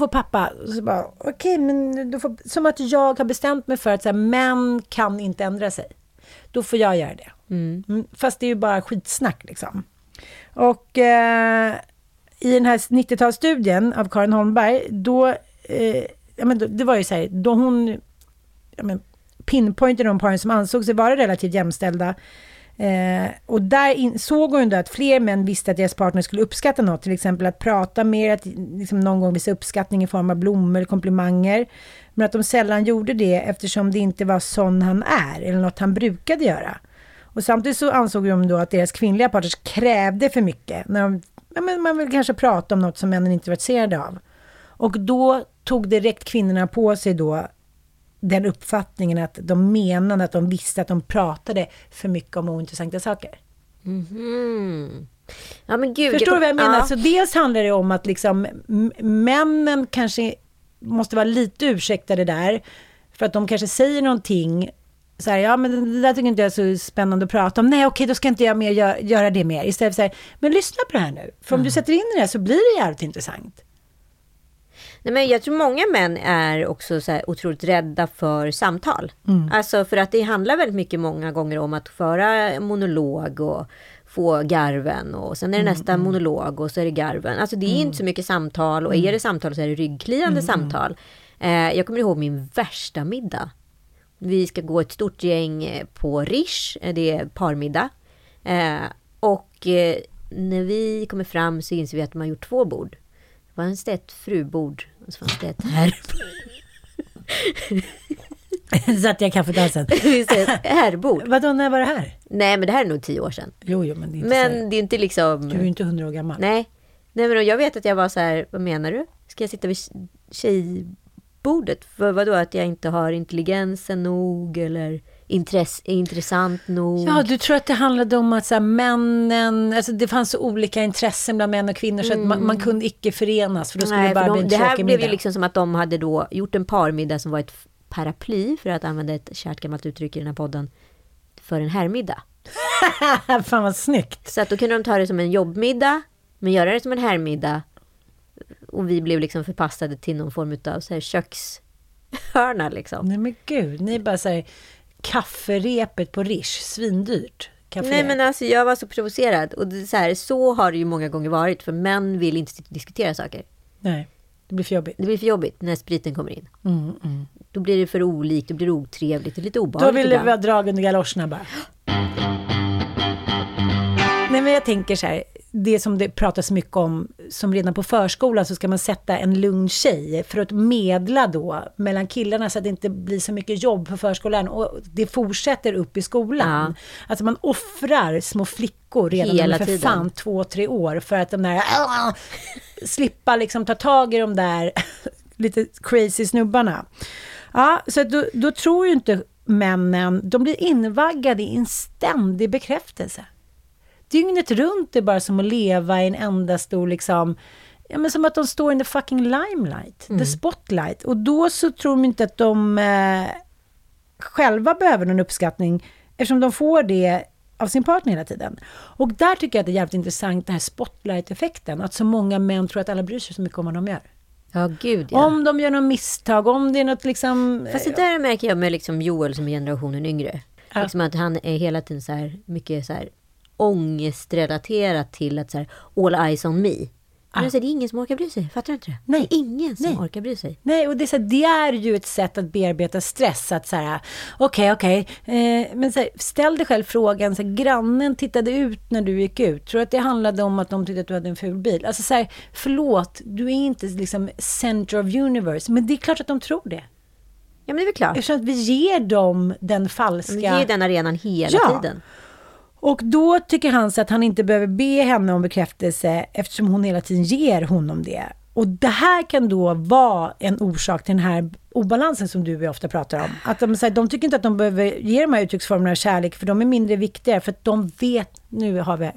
pappa. Så bara, okej, men då får, som att jag har bestämt mig för att så här, män kan inte ändra sig. Då får jag göra det. Mm. Fast det är ju bara skitsnack liksom. Och i den här 90-talsstudien av Karin Holmberg, det var ju så här, då hon pinpointade de paren som ansåg sig vara relativt jämställda. Och där insåg hon då att fler män visste att deras partner skulle uppskatta något, till exempel att prata mer, att liksom någon gång visa uppskattning i form av blommor eller komplimanger, men att de sällan gjorde det eftersom det inte var sån han är eller något han brukade göra. Och samtidigt så ansåg de då att deras kvinnliga partners krävde för mycket när de, man vill kanske prata om något som männen inte var intresserade av. Och då tog direkt kvinnorna på sig då den uppfattningen att de menade att de visste att de pratade för mycket om ointressanta saker. Mm-hmm. Ja, men gud, förstår du vad jag menar? Ja. Så dels handlar det om att liksom, männen kanske måste vara lite ursäktade där, för att de kanske säger någonting så här, ja men det där tycker inte jag är så spännande att prata om. Nej okej, då ska inte jag mer göra det mer. Istället för så här, men lyssna på det här nu. För om du sätter in det här så blir det jävligt intressant. Nej, men jag tror många män är också så här otroligt rädda för samtal. Mm. Alltså för att det handlar väldigt mycket många gånger om att föra monolog och få garven, och sen är det nästa monolog och så är det garven. Alltså det är inte så mycket samtal, och är det samtal så är det ryggkliande samtal. Jag kommer ihåg min värsta middag. Vi ska gå ett stort gäng på Rish, det är parmiddag. Och när vi kommer fram så inser vi att man har gjort 2 bord. Det fanns det ett frubord och så fanns det ett herrbord. Satt jag kaffedansen. Herrbord. Vadå, när var det här? Nej, men det här är nog 10 år sedan. Jo, men det är inte, men det är inte liksom... Du är ju inte 100 år gammal. Nej, men jag vet att jag var så här, vad menar du? Ska jag sitta vid tjejbordet? För vadå, att jag inte har intelligensen nog eller... intressant nog. Ja, du tror att det handlade om att så här, männen, alltså det fanns så olika intressen bland män och kvinnor så att man kunde icke förenas, för då skulle det bara bli en tråkig middag. Det här blev ju liksom som att de hade då gjort en parmiddag som var ett paraply, för att använda ett kärt gammalt uttryck i den här podden, för en härmiddag. Fan vad snyggt. Så att då kunde de ta det som en jobbmiddag men göra det som en härmiddag, och vi blev liksom förpassade till någon form av så här kökshörna liksom. Nej men gud, ni bara säger kafferepet på Rish, svindyrt. Nej men alltså jag var så provocerad, och det, så har det ju många gånger varit, för män vill inte diskutera saker. Nej, det blir för jobbigt. Det blir för jobbigt när spriten kommer in. Då blir det för olikt, det blir otrevligt, det är lite obehagligt. Då vill det vara drag under galoscherna bara. Nej men jag tänker så här, det som det pratas mycket om, som redan på förskolan så ska man sätta en lugn tjej för att medla då mellan killarna så att det inte blir så mycket jobb på förskolan, och det fortsätter upp i skolan. Ja. Alltså man offrar små flickor redan hela för tiden. Fan 2-3 år för att de där slippa liksom ta tag i de där lite crazy snubbarna. Ja, så då tror ju inte männen, de blir invaggade i en ständig bekräftelse. Dygnet runt är bara som att leva i en enda stor liksom, ja men som att de står in the fucking limelight, the spotlight. Och då så tror de inte att de själva behöver någon uppskattning, eftersom de får det av sin partner hela tiden. Och där tycker jag att det är jävligt intressant, den här spotlight-effekten, att så många män tror att alla bryr sig så mycket om vad de gör. Ja, gud, ja. Om de gör något misstag, om det är något liksom... Fast det där märker jag med liksom Joel som är generationen yngre. Ja. Liksom att han är hela tiden så här, mycket så här... ångestrelaterat till att så här, all eyes on me. Men det är ingen som orkar bry sig, fattar du inte det? Nej. Det är ingen som orkar bry sig. Nej, och det är, så här, det är ju ett sätt att bearbeta stress, att så här, okej. Men så här, ställ dig själv frågan, så här, grannen tittade ut när du gick ut. Tror att det handlade om att de tyckte att du hade en ful bil? Alltså så här, förlåt, du är inte liksom center of universe, men det är klart att de tror det. Ja, men det är väl klart. Eftersom att vi ger dem den falska... Vi ger den arenan hela tiden. Och då tycker han så att han inte behöver be henne om bekräftelse, eftersom hon hela tiden ger honom det. Och det här kan då vara en orsak till den här obalansen som du och jag ofta pratar om. Att de tycker inte att de behöver ge de här uttrycksformerna av kärlek, för de är mindre viktiga, för att de vet, nu har vi...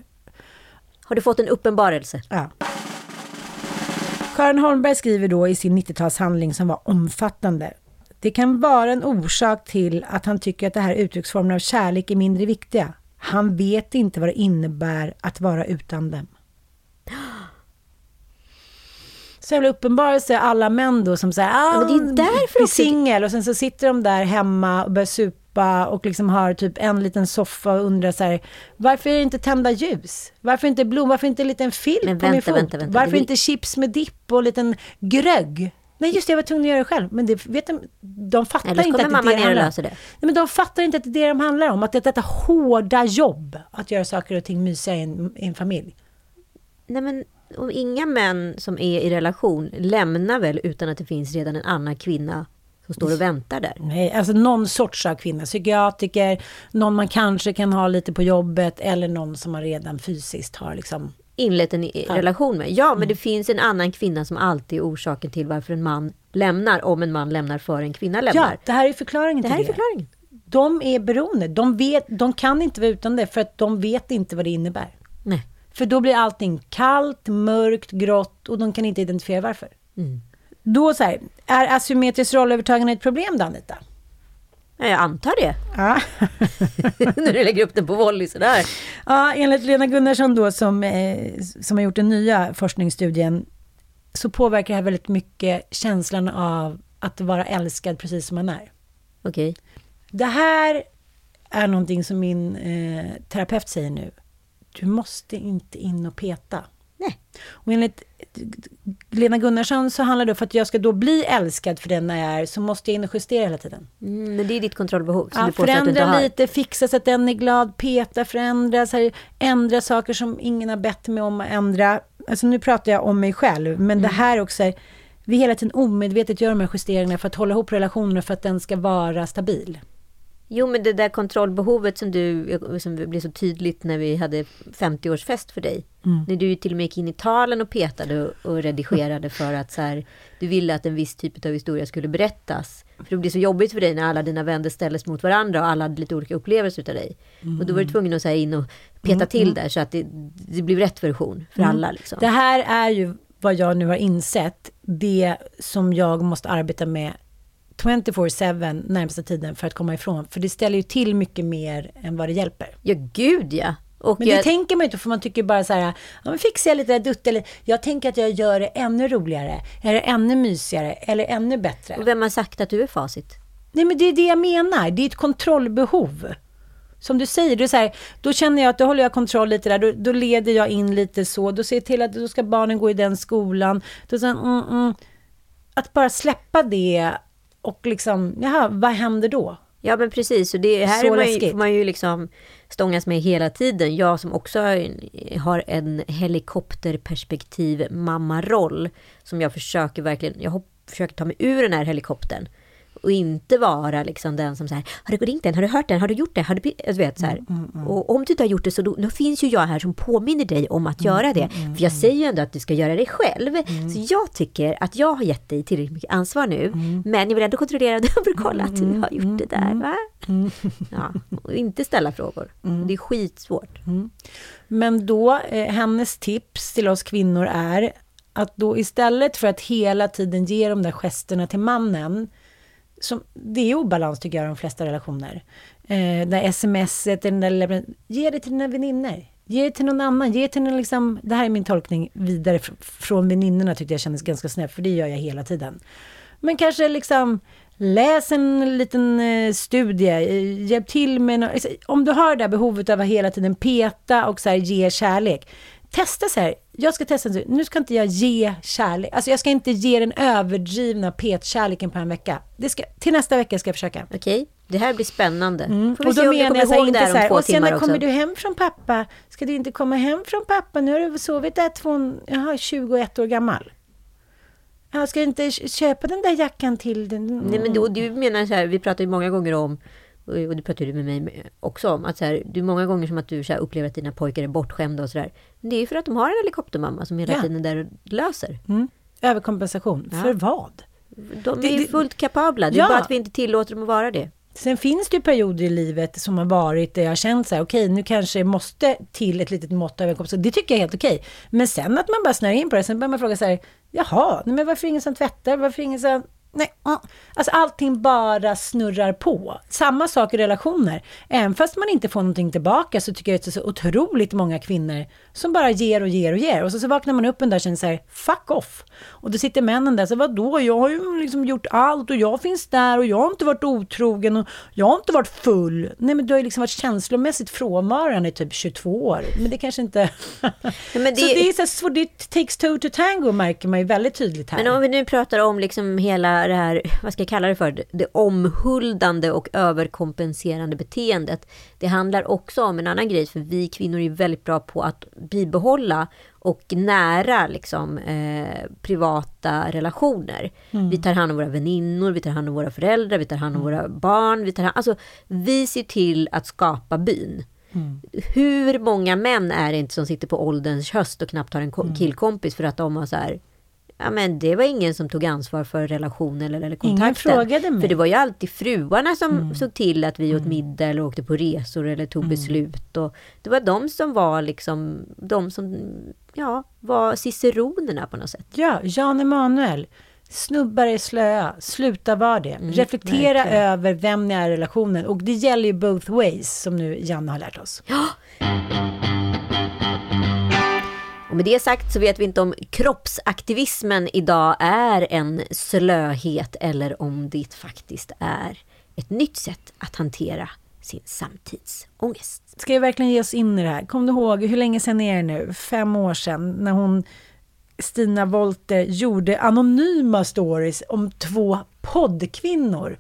Har du fått en uppenbarelse? Ja. Karin Holmberg skriver då i sin 90-talshandling som var omfattande. Det kan vara en orsak till att han tycker att det här uttrycksformen av kärlek är mindre viktiga. Han vet inte vad det innebär att vara utan dem. Så jävla uppenbarelse alla män då som säger det är singel, och sen så sitter de där hemma och börjar supa och liksom har typ en liten soffa och undrar så här, varför är det inte tända ljus? Varför inte blom? Varför inte en liten filt på min fot? Varför inte chips med dipp och en liten grögg? Nej just det, jag var tvungen att göra det själv. Men det, vet de fattar inte att det handlar om det. Nej, men de fattar inte att det är det de handlar om. Att det är detta hårda jobb att göra saker och ting mysiga i en familj. Nej men och inga män som är i relation lämnar väl utan att det finns redan en annan kvinna som står och väntar där. Nej, alltså någon sorts av kvinna, psykiatriker, någon man kanske kan ha lite på jobbet eller någon som man redan fysiskt har liksom inlett en relation med. Ja, men det finns en annan kvinna som alltid är orsaken till varför en man lämnar, om en man lämnar för en kvinna lämnar. Ja, det här är förklaringen till det. De är beroende. De kan inte vara utan det för att de vet inte vad det innebär. Nej. För då blir allting kallt, mörkt, grått och de kan inte identifiera varför. Mm. Då så här, är asymmetriskt rollövertagande ett problem då, Anita? Ja, jag antar det. Ja. När du lägger upp den på volley sådär. Ja, enligt Lena Gunnarsson då som har gjort den nya forskningsstudien så påverkar det här väldigt mycket känslan av att vara älskad precis som man är. Okej. Det här är någonting som min terapeut säger nu. Du måste inte in och peta. Nej. Och enligt Lena Gunnarsson så handlar det om, för att jag ska då bli älskad för den jag är, så måste jag in och justera hela tiden. Men det är ditt kontrollbehov. Ja, förändra lite, fixa så att den är glad, peta, förändra, så här, ändra saker som ingen har bett mig om att ändra. Alltså nu pratar jag om mig själv, men det här också är, vi hela tiden omedvetet gör de här justeringarna för att hålla ihop relationerna för att den ska vara stabil. Jo, men det där kontrollbehovet som blev så tydligt när vi hade 50-årsfest för dig. Mm. När du till och med gick in i talen och petade och redigerade för att så här, du ville att en viss typ av historia skulle berättas. För det blev så jobbigt för dig när alla dina vänner ställdes mot varandra och alla hade lite olika upplevelser utav dig. Mm. Och då var du tvungen att så här, in och peta till där så att det blev rätt version för alla. Liksom. Det här är ju vad jag nu har insett. Det som jag måste arbeta med 24/7 närmsta tiden för att komma ifrån. För det ställer ju till mycket mer än vad det hjälper. Ja, gud ja. Och men det tänker man inte, för man tycker bara så här, ja men fixar jag lite dutt, eller jag tänker att jag gör det ännu roligare, eller ännu mysigare, eller ännu bättre. Och vem har sagt att du är facit? Nej, men det är det jag menar. Det är ett kontrollbehov. Som du säger, det är så här, då känner jag att då håller jag kontroll lite där, då leder jag in lite så, då ser jag till att då ska barnen gå i den skolan. Då så här, att bara släppa det. Och liksom, vad händer då? Ja, men precis. Och det här får man ju liksom stångas med hela tiden. Jag som också har en helikopterperspektiv mammaroll som jag försöker verkligen, jag försöker ta mig ur den här helikoptern. Och inte vara liksom den som så här, har du ringt den? Har du hört den? Har du gjort det? Och om du inte har gjort det så då finns ju jag här som påminner dig om att göra det. För jag säger ju ändå att du ska göra det själv. Så jag tycker att jag har gett dig tillräckligt mycket ansvar nu. Men jag vill ändå kontrollera det och kolla att du har gjort det där, va? Ja, och inte ställa frågor. Det är skitsvårt. Men då, hennes tips till oss kvinnor är att då istället för att hela tiden ge de där gesterna till mannen, det är obalans tycker jag i de flesta relationer. Där smset, den där, ge det till dina väninner. Ge det till någon annan. Ge det till någon, liksom, det här är min tolkning vidare från väninnorna, tyckte jag kändes ganska snäpp, för det gör jag hela tiden. Men kanske liksom läs en liten studie. Hjälp till med om du har det här behovet av att hela tiden peta och så här, ge kärlek. Testa så här. Jag ska testa nu ska inte jag ge kärlek. Alltså jag ska inte ge den överdrivna petkärleken på en vecka. Till nästa vecka ska jag försöka. Okej, det här blir spännande. Och då menar jag så inte så här, och sen när kommer du hem från pappa? Ska du inte komma hem från pappa? Nu har du sovit där 21 år gammal. Jag ska inte köpa den där jackan till den. Nej, men då, du menar så här, vi pratar ju många gånger om, och det pratade du med mig också om, att så här, du många gånger som att du så här, upplever att dina pojkar är bortskämda och sådär. Men det är ju för att de har en helikoptermamma som hela tiden där löser. Överkompensation. Ja. För vad? De är ju fullt kapabla. Det är bara att vi inte tillåter dem att vara det. Sen finns det ju perioder i livet som har varit där jag har känt så här, okej, nu kanske jag måste till ett litet mått av överkompensation. Det tycker jag är helt okej. Men sen att man bara snör in på det, sen börjar man fråga så här, jaha, men varför ingen som tvättar? Varför ingen som Nej. Alltså allting bara snurrar på. Samma sak i relationer. Även fast man inte får någonting tillbaka så tycker jag att det är så otroligt många kvinnor som bara ger och ger och ger. Och så vaknar man upp en dag och känner så här, fuck off. Och då sitter männen där, så vadå? Jag har ju liksom gjort allt och jag finns där och jag har inte varit otrogen och jag har inte varit full. Nej, men du har ju liksom varit känslomässigt frånvarande i typ 22 år. Men det kanske inte... Men det... Så det är så här svårt, det takes two to tango märker man ju väldigt tydligt här. Men om vi nu pratar om liksom hela det här, vad ska jag kalla det för, det omhuldande och överkompenserande beteendet. Det handlar också om en annan grej, för vi kvinnor är väldigt bra på att bibehålla och nära liksom, privata relationer. Mm. Vi tar hand om våra väninnor, vi tar hand om våra föräldrar, vi tar hand om våra barn, alltså vi ser till att skapa byn. Mm. Hur många män är det inte som sitter på ålderns höst och knappt har en killkompis för att de har så här, ja, men det var ingen som tog ansvar för relationen eller kontakten. Ingen frågade mig. För det var ju alltid fruarna som såg till att vi åt middag eller åkte på resor eller tog beslut. Och det var de som var liksom, de som var ciceronerna på något sätt. Ja, Jan Emanuel. Snubbar är slöa, sluta vara det. Reflektera över vem ni är i relationen. Och det gäller ju both ways som nu Janne har lärt oss. Ja! Och med det sagt så vet vi inte om kroppsaktivismen idag är en slöhet eller om det faktiskt är ett nytt sätt att hantera sin samtidsångest. Ska vi verkligen ge oss in i det här? Kom du ihåg, hur länge sedan är det nu? 5 år sedan när hon, Stina Wolter, gjorde anonyma stories om 2 poddkvinnor.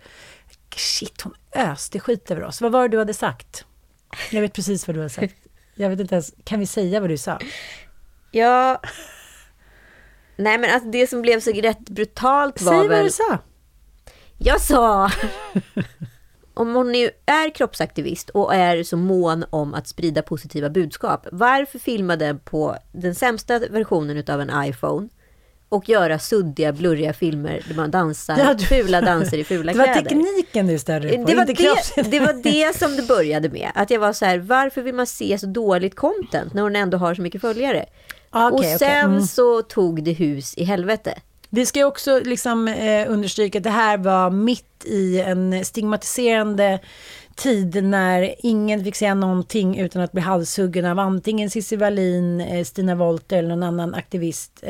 Shit, hon öste skit över oss. Vad var det du hade sagt? Jag vet precis vad du hade sagt. Jag vet inte ens, kan vi säga vad du sa? Ja, nej men alltså det som blev så rätt brutalt var väl... Säg vad du sa. Jag sa, om hon nu är kroppsaktivist och är så mån om att sprida positiva budskap, varför filmade på den sämsta versionen av en iPhone och göra suddiga, blurriga filmer där man dansar, fula danser i fula kläder? Det var tekniken du störde på, det var det som det började med. Att jag var så här, varför vill man se så dåligt content när hon ändå har så mycket följare? Och sen så tog det hus i helvete. Vi ska ju också liksom, understryka att det här var mitt i en stigmatiserande tid när ingen fick säga någonting utan att bli halshuggen av antingen Cissi Wallin, Stina Wolter eller någon annan aktivist,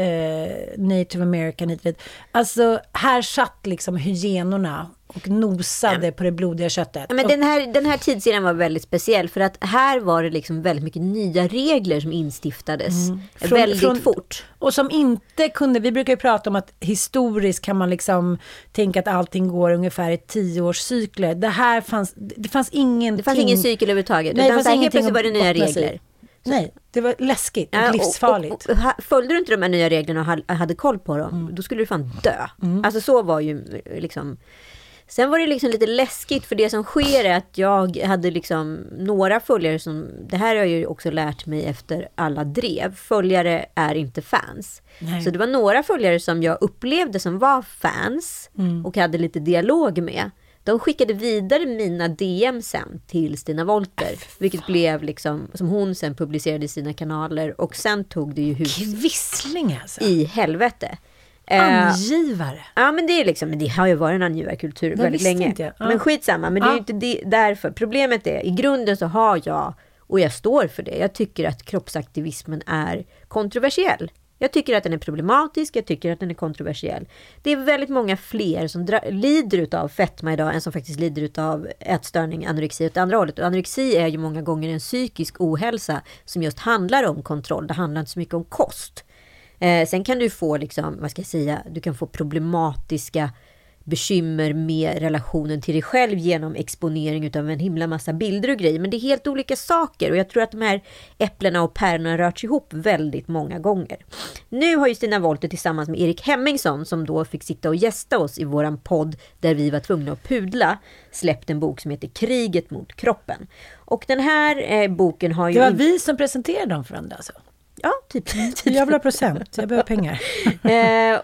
Native American hit och dit. Alltså här satt liksom hyenorna och nosade på det blodiga köttet. Men den här tidserien var väldigt speciell för att här var det liksom väldigt mycket nya regler som instiftades väldigt fort. Och som inte kunde, vi brukar ju prata om att historiskt kan man liksom tänka att allting går ungefär i 10-årscykler. Det fanns ingenting. Det fanns ingen cykel överhuvudtaget. Nej, det fanns ingenting. Bara nya regler. Nej, det var läskigt och livsfarligt. Och följde du inte de här nya reglerna och hade koll på dem, då skulle du fan dö. Mm. Alltså så var ju liksom... Sen var det liksom lite läskigt för det som sker är att jag hade liksom några följare som, det här har jag ju också lärt mig efter alla drev, följare är inte fans. Nej. Så det var några följare som jag upplevde som var fans och hade lite dialog med. De skickade vidare mina DM sen till Stina Wolter, vilket blev liksom, som hon sen publicerade i sina kanaler och sen tog det ju hus kvissling alltså. I helvete. Angivare. Ja men det är liksom, det har ju varit en angivarkultur väldigt länge. Men skitsamma, men det är ju inte därför. Problemet är, i grunden så har jag, och jag står för det, jag tycker att kroppsaktivismen är kontroversiell. Jag tycker att den är problematisk, jag tycker att den är kontroversiell. Det är väldigt många fler som lider av fetma idag än som faktiskt lider av ätstörning, anorexi åt andra hållet. Och anorexi är ju många gånger en psykisk ohälsa som just handlar om kontroll. Det handlar inte så mycket om kost. Sen kan du få liksom, vad ska jag säga, du kan få problematiska bekymmer med relationen till dig själv genom exponering utav en himla massa bilder och grejer, men det är helt olika saker och jag tror att de här äpplena och pärorna rörts ihop väldigt många gånger. Nu har ju Stina Wolter tillsammans med Erik Hemmingsson, som då fick sitta och gästa oss i våran podd där vi var tvungna att pudla, släppt en bok som heter Kriget mot kroppen. Och den här boken har ju... Det var vi som presenterade dem för andra alltså. Ja, typ. Jag vill ha procent, jag behöver pengar.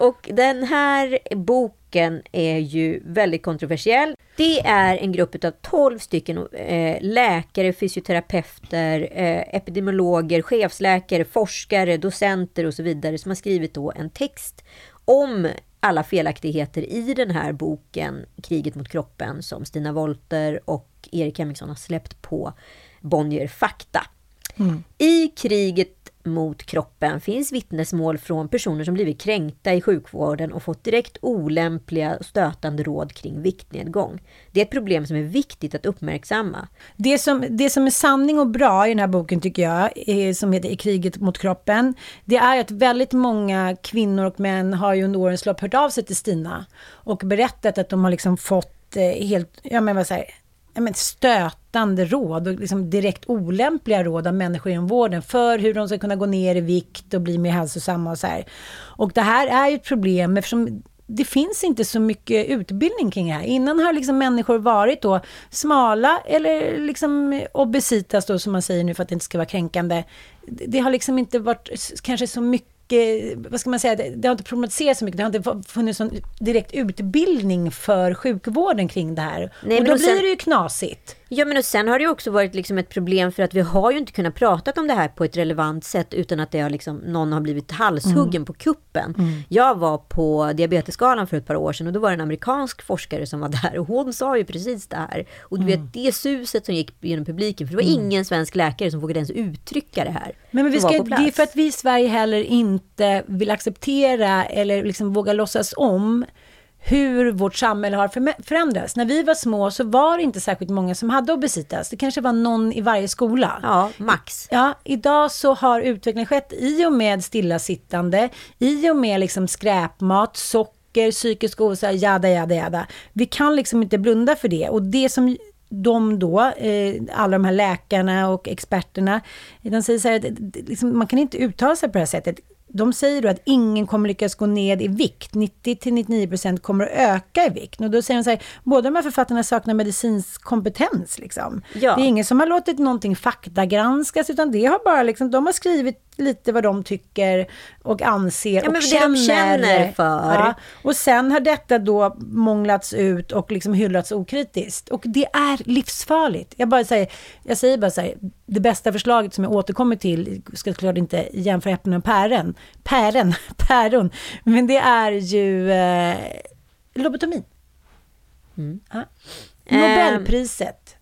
Och den här boken är ju väldigt kontroversiell. Det är en grupp av 12 stycken läkare, fysioterapeuter, epidemiologer, chefsläkare, forskare, docenter och så vidare som har skrivit då en text om alla felaktigheter i den här boken Kriget mot kroppen som Stina Wolter och Erik Hemmingsson har släppt på Bonnier Fakta. Mm. I Kriget mot kroppen finns vittnesmål från personer som blivit kränkta i sjukvården och fått direkt olämpliga stötande råd kring viktnedgång. Det är ett problem som är viktigt att uppmärksamma. Det som är sanning och bra i den här boken tycker jag, som heter Kriget mot kroppen, det är att väldigt många kvinnor och män har ju under årens lopp hört av sig till Stina och berättat att de har liksom fått helt, stötande råd och liksom direkt olämpliga råd av människor inom vården för hur de ska kunna gå ner i vikt och bli mer hälsosamma och så här. Och det här är ju ett problem eftersom det finns inte så mycket utbildning kring det här. Innan har liksom människor varit då smala eller liksom obesitas då, som man säger nu för att det inte ska vara kränkande. Det har liksom inte varit kanske så mycket, det har inte problematiserats så mycket, det har inte funnits sån direkt utbildning för sjukvården kring det här. Nej, och då blir det ju knasigt. Ja, men och sen har det ju också varit liksom ett problem för att vi har ju inte kunnat prata om det här på ett relevant sätt utan att det har liksom, någon har blivit halshuggen på kuppen. Mm. Jag var på diabetesgalan för ett par år sedan och då var det en amerikansk forskare som var där och hon sa ju precis det här. Och du vet, det suset som gick genom publiken, för det var ingen svensk läkare som vågade ens uttrycka det här. Men vi ska, det är för att vi i Sverige heller inte vill acceptera eller liksom våga låtsas om hur vårt samhälle har förändrats. När vi var små så var det inte särskilt många som hade obesitas. Det kanske var någon i varje skola. Ja, max. Ja, idag så har utvecklingen skett i och med stillasittande, i och med liksom skräpmat, socker, psykisk ohälsa, jada. Vi kan liksom inte blunda för det. Och det som de då, alla de här läkarna och experterna, de säger så här att liksom, man kan inte uttala sig på det här sättet. De säger då att ingen kommer lyckas gå ned i vikt. 90-99% kommer att öka i vikt. Och då säger de så här, båda de här författarna saknar medicinsk kompetens. Liksom. Ja. Det är ingen som har låtit någonting faktagranskas utan det har bara liksom, de har skrivit lite vad de tycker och anser och känner för. Ja, och sen har detta då månglats ut och liksom hyllats okritiskt. Och det är livsfarligt. Jag säger bara så här, det bästa förslaget som jag återkommer till, ska klart inte jämföra äpplen och päron, men det är ju lobotomin. Mm. Ja. Nobelpriset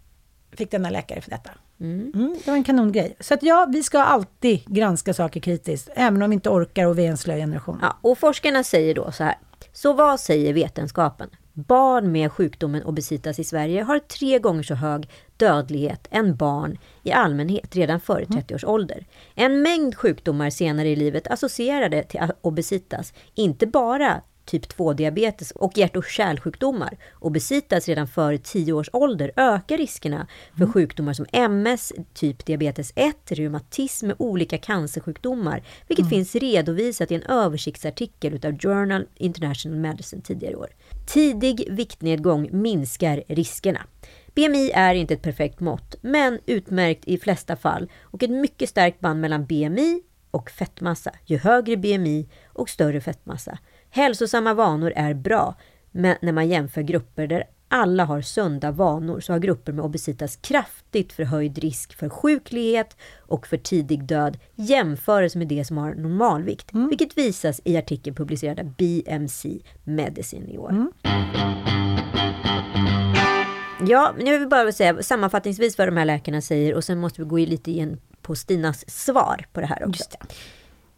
fick denna läkare för detta. Det var en kanongrej. Så att vi ska alltid granska saker kritiskt, även om vi inte orkar och vi är en slö generation. Ja, och forskarna säger då så här. Så vad säger vetenskapen? Barn med sjukdomen obesitas i Sverige har 3 gånger så hög dödlighet än barn i allmänhet redan före 30 års ålder. En mängd sjukdomar senare i livet associerade till obesitas, inte bara typ 2-diabetes och hjärt- och kärlsjukdomar. Obesitas redan före 10 års ålder ökar riskerna för sjukdomar som MS, typ diabetes 1, reumatism, olika cancersjukdomar, vilket finns redovisat i en översiktsartikel utav Journal International Medicine tidigare i år. Tidig viktnedgång minskar riskerna. BMI är inte ett perfekt mått, men utmärkt i flesta fall, och ett mycket starkt band mellan BMI och fettmassa. Ju högre BMI och större fettmassa. Hälsosamma vanor är bra, men när man jämför grupper där alla har sunda vanor så har grupper med obesitas kraftigt förhöjd risk för sjuklighet och för tidig död jämförs med det som har normalvikt, vilket visas i artikeln publicerad av BMC Medicine i år. Ja, nu vill vi bara säga sammanfattningsvis vad de här läkarna säger och sen måste vi gå lite igen på Stinas svar på det här också. Just det.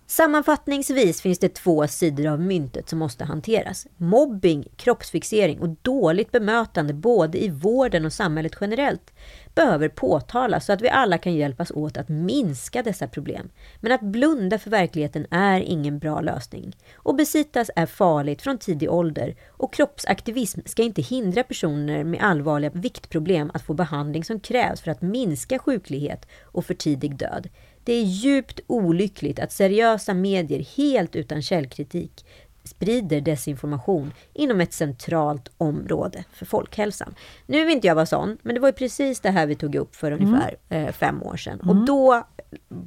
Sammanfattningsvis finns det 2 sidor av myntet som måste hanteras. Mobbing, kroppsfixering och dåligt bemötande både i vården och samhället generellt behöver påtalas så att vi alla kan hjälpas åt att minska dessa problem. Men att blunda för verkligheten är ingen bra lösning. Obesitas är farligt från tidig ålder och kroppsaktivism ska inte hindra personer med allvarliga viktproblem att få behandling som krävs för att minska sjuklighet och för tidig död. Det är djupt olyckligt att seriösa medier helt utan källkritik sprider desinformation inom ett centralt område för folkhälsan. Nu vill inte jag vara sån, men det var ju precis det här vi tog upp för ungefär 5 år sedan. Och då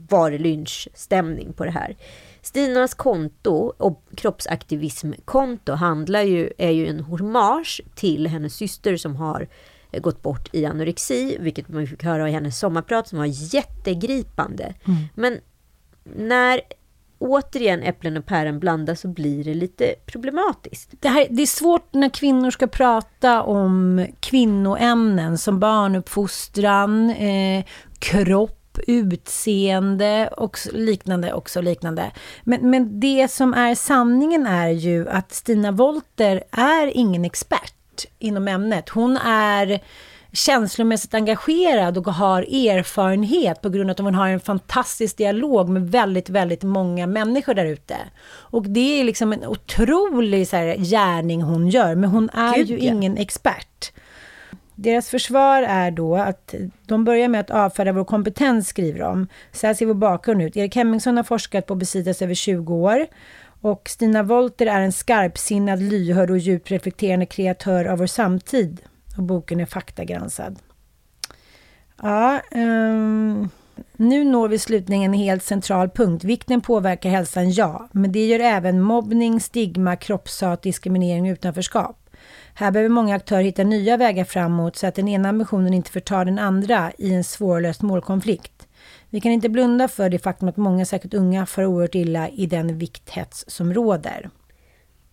var det lynchstämning på det här. Stinas konto och kroppsaktivismkonto är ju en hommage till hennes syster som har gått bort i anorexi, vilket man fick höra i hennes sommarprat som var jättegripande. Men när återigen äpplen och päron blandas så blir det lite problematiskt. Det är svårt när kvinnor ska prata om kvinnoämnen som barnuppfostran, kropp, utseende och liknande Men det som är sanningen är ju att Stina Wolter är ingen expert inom ämnet. Hon är känslomässigt engagerad och har erfarenhet på grund av att hon har en fantastisk dialog med väldigt, väldigt många människor där ute. Och det är liksom en otrolig så här gärning hon gör, men hon är ju ingen expert. Deras försvar är då att de börjar med att avfärda vår kompetens, skriver de. Så här ser vår bakgrund ut. Erik Hemmingsson har forskat på obesitas över 20 år. Och Stina Wolter är en skarpsinnad, lyhörd och djupt reflekterande kreatör av vår samtid. Och boken är faktagranskad. Ja, nu når vi slutningen en helt central punkt. Vikten påverkar hälsan, ja. Men det gör även mobbning, stigma, kroppshat, diskriminering och utanförskap. Här behöver många aktörer hitta nya vägar framåt så att den ena ambitionen inte förtar den andra i en svårlöst målkonflikt. Vi kan inte blunda för det faktum att många, säkert unga, far oerhört illa i den vikthets som råder.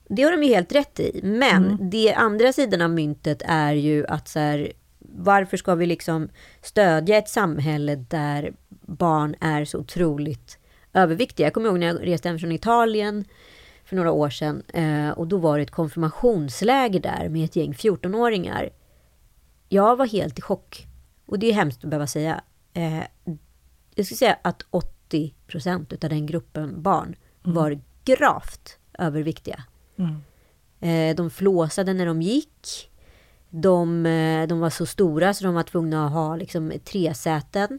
Det har de ju helt rätt i, men det andra sidan av myntet är ju att så här, varför ska vi liksom stödja ett samhälle där barn är så otroligt överviktiga? Jag kommer ihåg när jag reste hem från Italien för några år sedan, och då var det ett konfirmationsläger där med ett gäng 14-åringar. Jag var helt i chock, och det är hemskt att behöva säga. Jag skulle säga att 80% av den gruppen barn var gravt överviktiga. De flåsade när de gick. De var så stora så de var tvungna att ha liksom 3 säten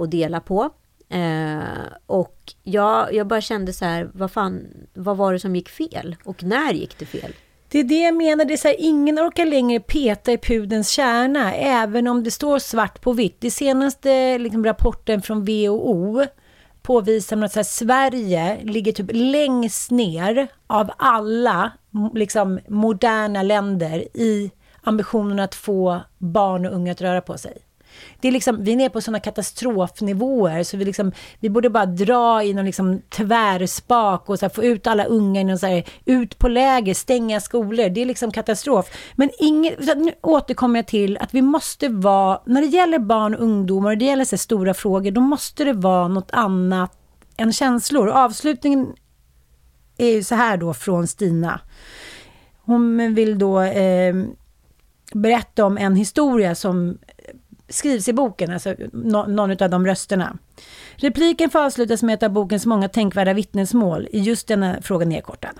att dela på. Och jag bara kände så här, vad var det som gick fel? Och när gick det fel? Det är det jag menar, det är så här, ingen orkar längre peta i pudens kärna, även om det står svart på vitt. Det senaste liksom, rapporten från WHO påvisar att så här, Sverige ligger typ längst ner av alla liksom, moderna länder i ambitionen att få barn och unga att röra på sig. Det är liksom, vi är nere på sådana katastrofnivåer så vi borde bara dra i någon liksom tvärspak och så här, få ut alla unga i någon så här, ut på läger, stänga skolor. Det är liksom katastrof. Men nu återkommer jag till att vi måste vara, när det gäller barn och ungdomar och det gäller så här, stora frågor, då måste det vara något annat än känslor. Och avslutningen är ju så här då från Stina. Hon vill då berätta om en historia som skrivs i boken, alltså någon av de rösterna. Repliken får avslutas med ett av bokens många tänkvärda vittnesmål i just denna fråga nedkortad.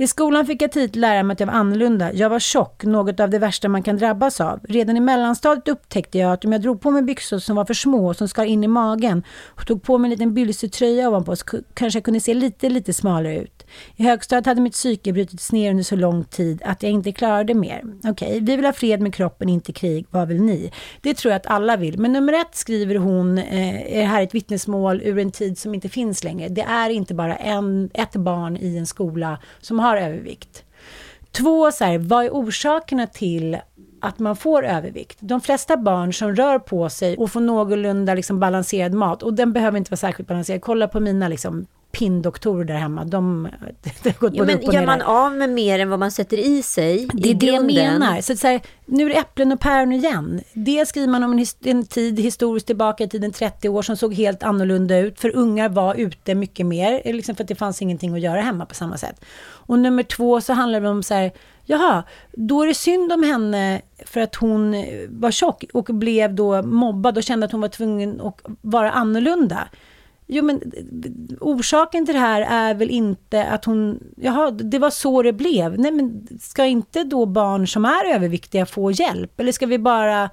I skolan fick jag tid lära mig att jag var annorlunda. Jag var tjock, något av det värsta man kan drabbas av. Redan i mellanstadiet upptäckte jag att om jag drog på mig byxor som var för små, som skar in i magen, och tog på mig en liten bylsig tröja ovanpå, så kanske jag kunde se lite smalare ut. I högstadiet hade mitt psyke brutits ner under så lång tid att jag inte klarade mer. Okej, vi vill ha fred med kroppen, inte krig. Vad vill ni? Det tror jag att alla vill. Men nummer 1, skriver hon, är det här ett vittnesmål ur en tid som inte finns längre. Det är inte bara ett barn i en skola som har övervikt. 2, så här, vad är orsakerna till att man får övervikt? De flesta barn som rör på sig och får någorlunda liksom balanserad mat, och den behöver inte vara särskilt balanserad. Kolla på mina liksom pinndoktorer där hemma. De har gått både upp och ner. Gör man av med mer än vad man sätter i sig? Det är det jag menar. Så här, nu är det äpplen och päron igen. Det skriver man om en tid historiskt tillbaka i tiden, 30 år, som såg helt annorlunda ut. För ungar var ute mycket mer, liksom för att det fanns ingenting att göra hemma på samma sätt. Och nummer 2 så handlar det om så här, jaha, då är det synd om henne för att hon var tjock och blev då mobbad och kände att hon var tvungen att vara annorlunda. Jo, men orsaken till det här är väl inte att hon, jaha, det var så det blev. Nej, men ska inte då barn som är överviktiga få hjälp? Eller ska vi bara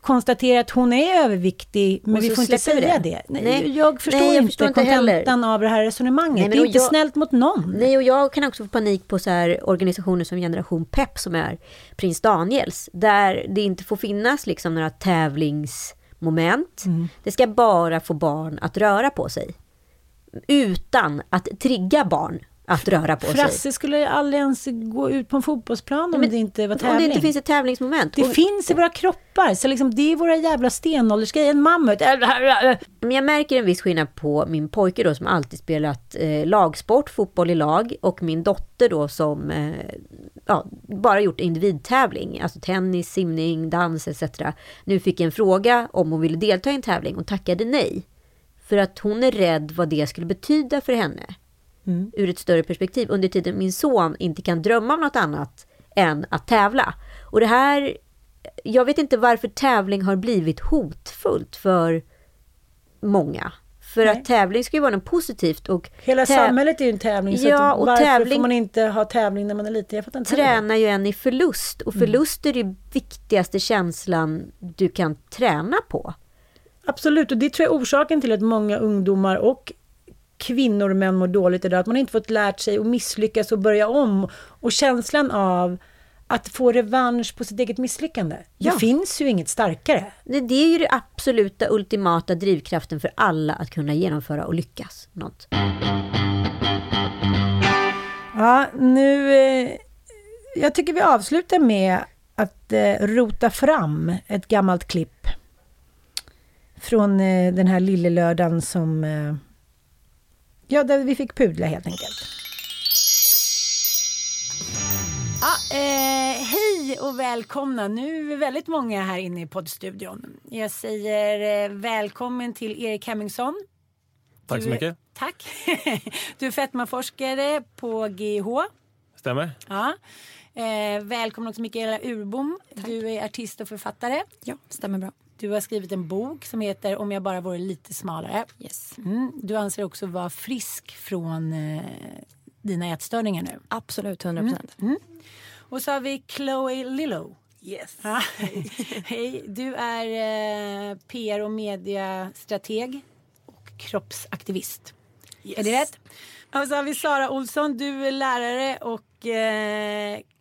konstatera att hon är överviktig, men vi får inte säga det? Nej, jag förstår inte kontentan av det här resonemanget. Nej, men det är inte snällt mot någon. Nej, och jag kan också få panik på så här organisationer som Generation Pep, som är Prins Daniels, där det inte får finnas liksom några tävlingsmoment. Det ska bara få barn att röra på sig utan att trigga barn. att röra på sig. Frasse skulle aldrig ens gå ut på en fotbollsplan om det inte var tävling. Om det inte finns ett tävlingsmoment. Det finns i våra kroppar. Så liksom, det är våra jävla stenåldersgrejer. En mammut. Jag märker en viss skillnad på min pojke då, som alltid spelat lagsport, fotboll i lag. Och min dotter då som bara gjort individtävling. Alltså tennis, simning, dans etc. Nu fick jag en fråga om hon ville delta i en tävling och tackade nej. För att hon är rädd vad det skulle betyda för henne. Mm. Ur ett större perspektiv. Under tiden min son inte kan drömma om något annat än att tävla. Och det här, jag vet inte varför tävling har blivit hotfullt för många. För att tävling ska ju vara något positivt. Och hela samhället är ju en tävling. Så och varför får man inte ha tävling när man är liten? Jag fattar inte. Tränar ju en i förlust. Och förlust är det viktigaste känslan du kan träna på. Absolut, och det tror jag är orsaken till att många ungdomar och kvinnor och män mår dåligt idag. Att man inte fått lärt sig att misslyckas och börja om. Och känslan av att få revansch på sitt eget misslyckande. Ja. Det finns ju inget starkare. Det är ju det absoluta, ultimata drivkraften för alla att kunna genomföra och lyckas. Något. Ja, nu... Jag tycker vi avslutar med att rota fram ett gammalt klipp. Från den här lille lördagen som... där vi fick pudla helt enkelt. Hej och välkomna. Nu är vi väldigt många här inne i poddstudion. Jag säger välkommen till Erik Hemmingsson. Tack så mycket. Tack. Du är fetmaforskare på GH. Stämmer. Ja. Välkommen också Mikael Urbom. Tack. Du är artist och författare. Ja, stämmer bra. Du har skrivit en bok som heter Om jag bara vore lite smalare. Yes. Du anser också vara frisk från dina ätstörningar nu. Absolut, 100%. Och så har vi Chloé Lillow. Yes. Ah, hej. Du är PR- och mediestrateg och kroppsaktivist. Yes. Är det rätt? Och så har vi Sara Olsson. Du är lärare och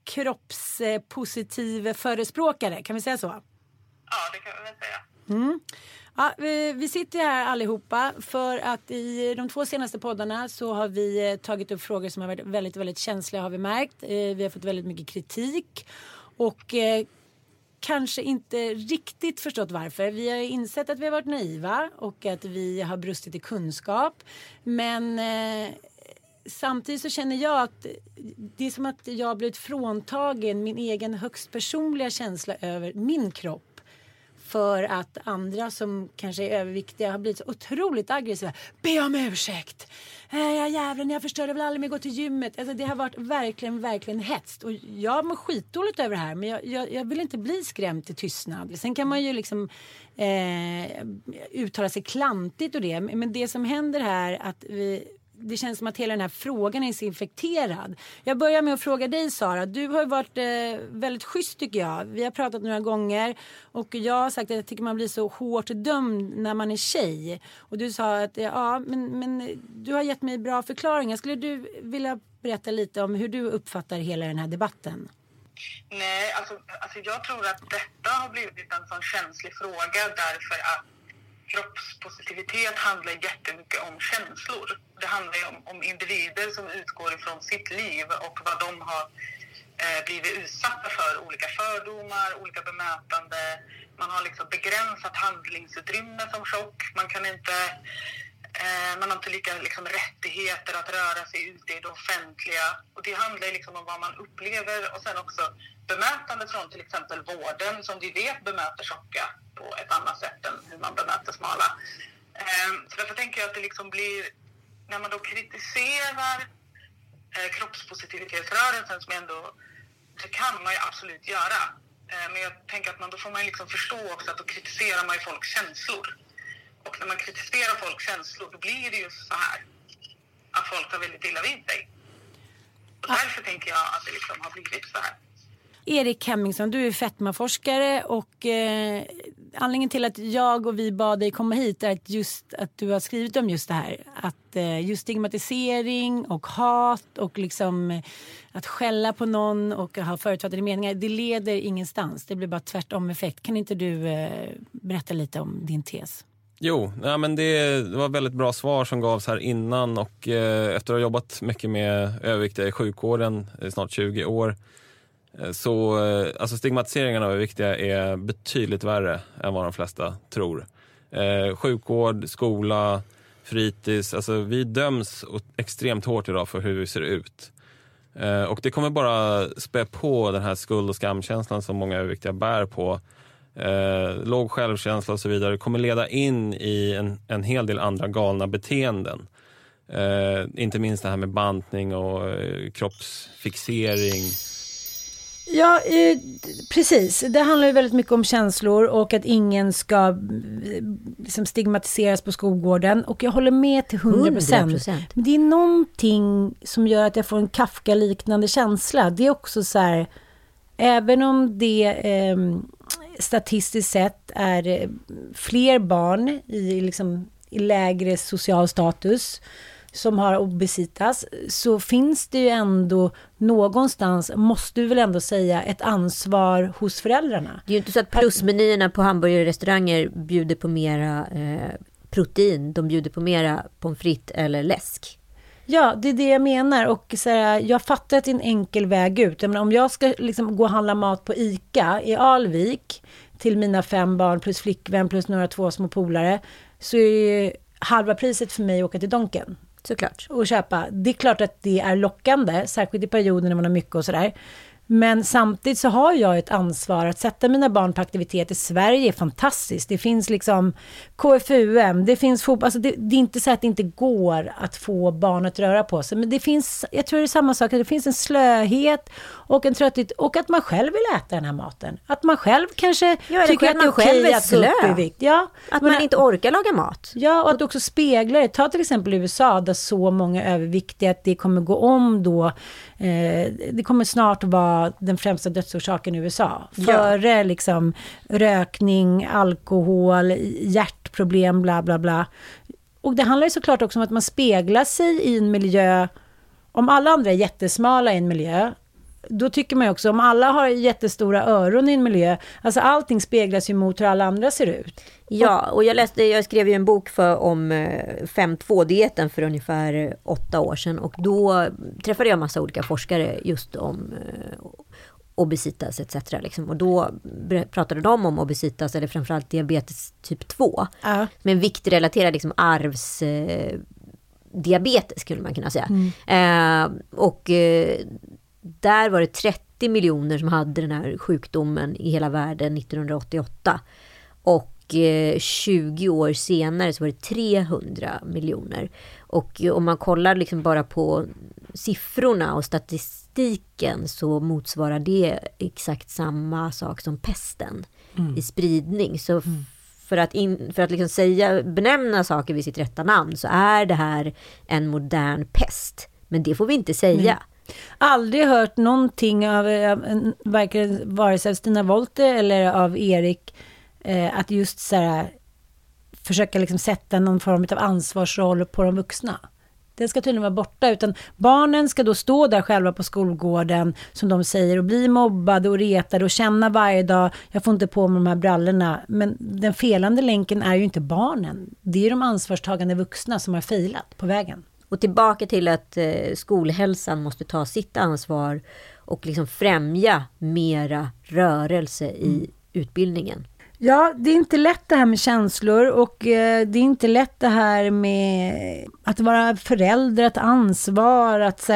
kroppspositiv förespråkare. Kan vi säga så? Ja, det kan vi väl säga. Ja, vi sitter här allihopa för att i de två senaste poddarna så har vi tagit upp frågor som har varit väldigt, väldigt känsliga, har vi märkt. Vi har fått väldigt mycket kritik och kanske inte riktigt förstått varför. Vi har insett att vi har varit naiva och att vi har brustit i kunskap. Men samtidigt så känner jag att det är som att jag har blivit fråntagen min egen högst personliga känsla över min kropp. För att andra som kanske är överviktiga har blivit så otroligt aggressiva. Be om ursäkt. Jag förstörde väl aldrig mer gå till gymmet. Alltså, det har varit verkligen, verkligen hetskt. Och jag mår skitdåligt över det här. Men jag vill inte bli skrämd till tystnad. Sen kan man ju liksom uttala sig klantigt och det. Men det som händer här att det känns som att hela den här frågan är så infekterad. Jag börjar med att fråga dig, Sara. Du har varit väldigt schysst, tycker jag. Vi har pratat några gånger och jag har sagt att jag tycker man blir så hårt dömd när man är tjej. Och du sa att men du har gett mig bra förklaringar. Skulle du vilja berätta lite om hur du uppfattar hela den här debatten? Nej, alltså jag tror att detta har blivit en sån känslig fråga därför att kroppspositivitet handlar jättemycket om känslor. Det handlar ju om individer som utgår ifrån sitt liv och vad de har blivit utsatta för. Olika fördomar, olika bemötande. Man har liksom begränsat handlingsutrymme som tjock. Man kan inte... Man har inte lika liksom rättigheter att röra sig ute i det offentliga. Och det handlar liksom om vad man upplever. Och sen också bemötande från till exempel vården som vi vet bemöter tjocka på ett annat sätt än hur man bemöter smala. Så därför tänker jag att det liksom blir... När man då kritiserar kroppspositivitetsrörelsen som ändå... Det kan man ju absolut göra. Men jag tänker att man, då får man liksom förstå också att då kritiserar man ju folks känslor. Och när man kritiserar folks känslor, då blir det ju så här att folk har väldigt illa vid sig. Och därför tänker jag att det liksom har blivit så här. Erik Hemmingsson, du är fetmaforskare och anledningen till att jag och vi bad dig komma hit är att just att du har skrivit om just det här. Att just stigmatisering och hat och liksom att skälla på någon och ha förutfattade meningar, det leder ingenstans. Det blir bara tvärtom effekt. Kan inte du berätta lite om din tes? Jo, ja, men det var väldigt bra svar som gavs här innan, och efter att ha jobbat mycket med överviktiga i sjukvården i snart 20 år så alltså stigmatiseringen av överviktiga är betydligt värre än vad de flesta tror. Sjukvård, skola, fritids, alltså vi döms extremt hårt idag för hur vi ser ut. Och det kommer bara spä på den här skuld- och skamkänslan som många överviktiga bär på. Låg självkänsla och så vidare kommer leda in i en hel del andra galna beteenden. Inte minst det här med bantning och kroppsfixering. Ja, precis. Det handlar ju väldigt mycket om känslor och att ingen ska liksom stigmatiseras på skolgården. Och jag håller med till 100%. Men det är någonting som gör att jag får en Kafka-liknande känsla. Det är också så här, även om det statistiskt sett är fler barn i lägre social status som har obesitas, så finns det ju ändå någonstans, måste du väl ändå säga, ett ansvar hos föräldrarna. Det är ju inte så att plusmenyerna på hamburgerrestauranger bjuder på mera protein, de bjuder på mera pommes frites eller läsk. Ja, det är det jag menar, och så här, jag fattar att det är en enkel väg ut. Jag menar, om jag ska gå och handla mat på ICA i Alvik till mina 5 barn plus flickvän plus några 2 små polare, så är ju halva priset för mig att åka till Donken. Såklart. Och köpa. Det är klart att det är lockande, särskilt i perioden när man har mycket och sådär. Men samtidigt så har jag ett ansvar att sätta mina barn på aktivitet. I Sverige är fantastiskt. Det finns KFUM, det finns fotboll. Alltså det är inte så att det inte går att få barn att röra på sig. Men det finns, jag tror det är samma sak, det finns en slöhet och en trötthet. Och att man själv vill äta den här maten. Att man själv kanske tycker att man själv är slö. Ja, att man inte orkar laga mat. Ja, och att också speglar det. Ta till exempel USA, där så många är överviktiga att det kommer gå om då. Det kommer snart vara den främsta dödsorsaken i USA. Före rökning, alkohol, hjärtproblem, bla bla bla. Och det handlar ju såklart också om att man speglar sig i en miljö. Om alla andra är jättesmala i en miljö, då tycker man ju också, om alla har jättestora öron i en miljö, alltså allting speglas ju mot hur alla andra ser ut. Ja, och jag skrev ju en bok om 5-2-dieten för ungefär 8 år sedan, och då träffade jag en massa olika forskare just om obesitas etc. Och då pratade de om obesitas, eller framförallt diabetes typ 2, men viktrelaterad arvs... diabetes skulle man kunna säga. Och där var det 30 miljoner som hade den här sjukdomen i hela världen 1988. Och 20 år senare så var det 300 miljoner. Och om man kollar bara på siffrorna och statistiken, så motsvarar det exakt samma sak som pesten i spridning. Så för att benämna saker vid sitt rätta namn, så är det här en modern pest. Men det får vi inte säga. Mm. Aldrig hört någonting vare sig av Stina Wolter eller av Erik att just så här, försöka sätta någon form av ansvarsroll på de vuxna. Den ska tydligen vara borta, utan barnen ska då stå där själva på skolgården, som de säger, och bli mobbade och retade och känna varje dag, jag får inte på mig de här brallorna. Men den felande länken är ju inte barnen, det är de ansvarstagande vuxna som har failat på vägen. Och tillbaka till att skolhälsan måste ta sitt ansvar och främja mera rörelse i utbildningen. Ja, det är inte lätt det här med känslor, och det är inte lätt det här med att vara förälder, att ansvar, att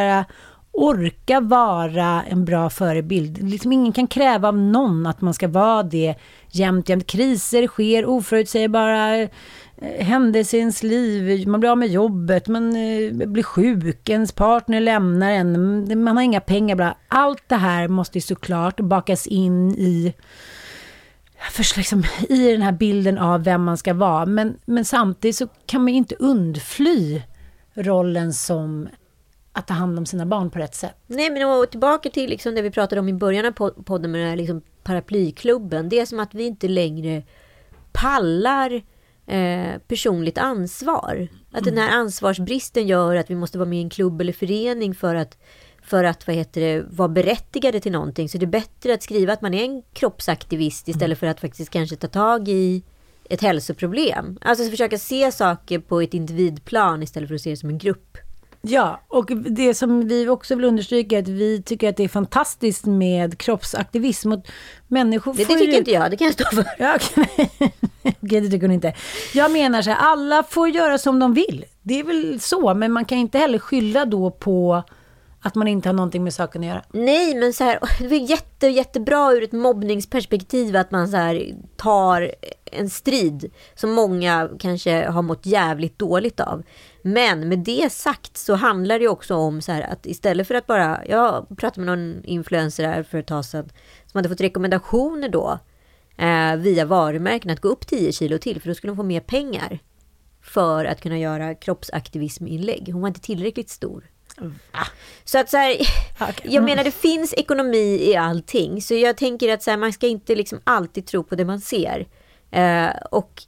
orka vara en bra förebild. Ingen kan kräva av någon att man ska vara det jämt. Kriser sker, oförutsägbara händelser i ens liv, man blir av med jobbet, man blir sjuk, ens partner lämnar en, man har inga pengar, bla. Allt det här måste ju såklart bakas in i den här bilden av vem man ska vara, men samtidigt så kan man ju inte undfly rollen som att ta hand om sina barn på rätt sätt. Nej, men och tillbaka till det vi pratade om i början av podden med den här paraplyklubben. Det är som att vi inte längre pallar personligt ansvar. Att den här ansvarsbristen gör att vi måste vara med i en klubb eller förening för att vara berättigade till någonting. Så det är bättre att skriva att man är en kroppsaktivist istället för att faktiskt kanske ta tag i ett hälsoproblem. Alltså försöka se saker på ett individplan istället för att se det som en grupp. Ja, och det som vi också vill understryka är att vi tycker att det är fantastiskt med kroppsaktivism. Och människor det tycker inte jag, det kan jag stå för. Ja, okay, det tycker hon inte. Jag menar så här, alla får göra som de vill. Det är väl så, men man kan inte heller skylla då på att man inte har någonting med saken att göra. Nej, men så här, det är jättebra ur ett mobbningsperspektiv att man så här tar en strid som många kanske har mått jävligt dåligt av. Men med det sagt så handlar det också om så här att istället för att bara... Jag pratade med någon influencer här för ett tag sedan som hade fått rekommendationer då via varumärken att gå upp 10 kilo till för då skulle de få mer pengar för att kunna göra kroppsaktivisminlägg. Hon var inte tillräckligt stor. Mm. Så att så här, jag menar det finns ekonomi i allting. Så jag tänker att så här, man ska inte liksom alltid tro på det man ser. Och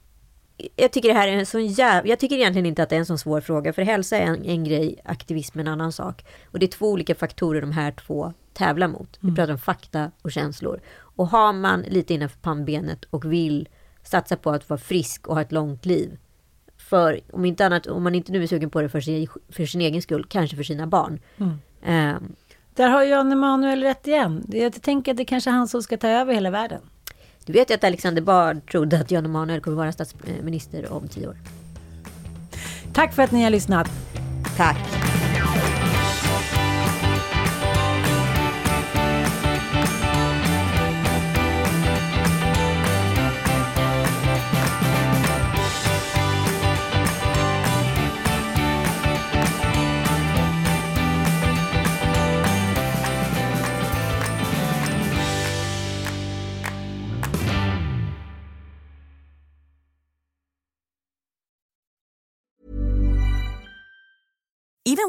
jag tycker det här är en sån jag tycker egentligen inte att det är en sån svår fråga. För hälsa är en grej, aktivism är en annan sak. Och det är två olika faktorer de här två tävlar mot. Vi pratar om fakta och känslor. Och har man lite innanför pannbenet och vill satsa på att vara frisk och ha ett långt liv. För om inte annat, om man inte nu är sugen på det för sin egen skull, kanske för sina barn. Mm. Där har Jan Emanuel rätt igen. Jag tänker att det kanske är han som ska ta över hela världen. Du vet ju att Alexander Bard trodde att Jan Emanuel kommer vara statsminister om 10 år. Tack för att ni har lyssnat. Tack. Even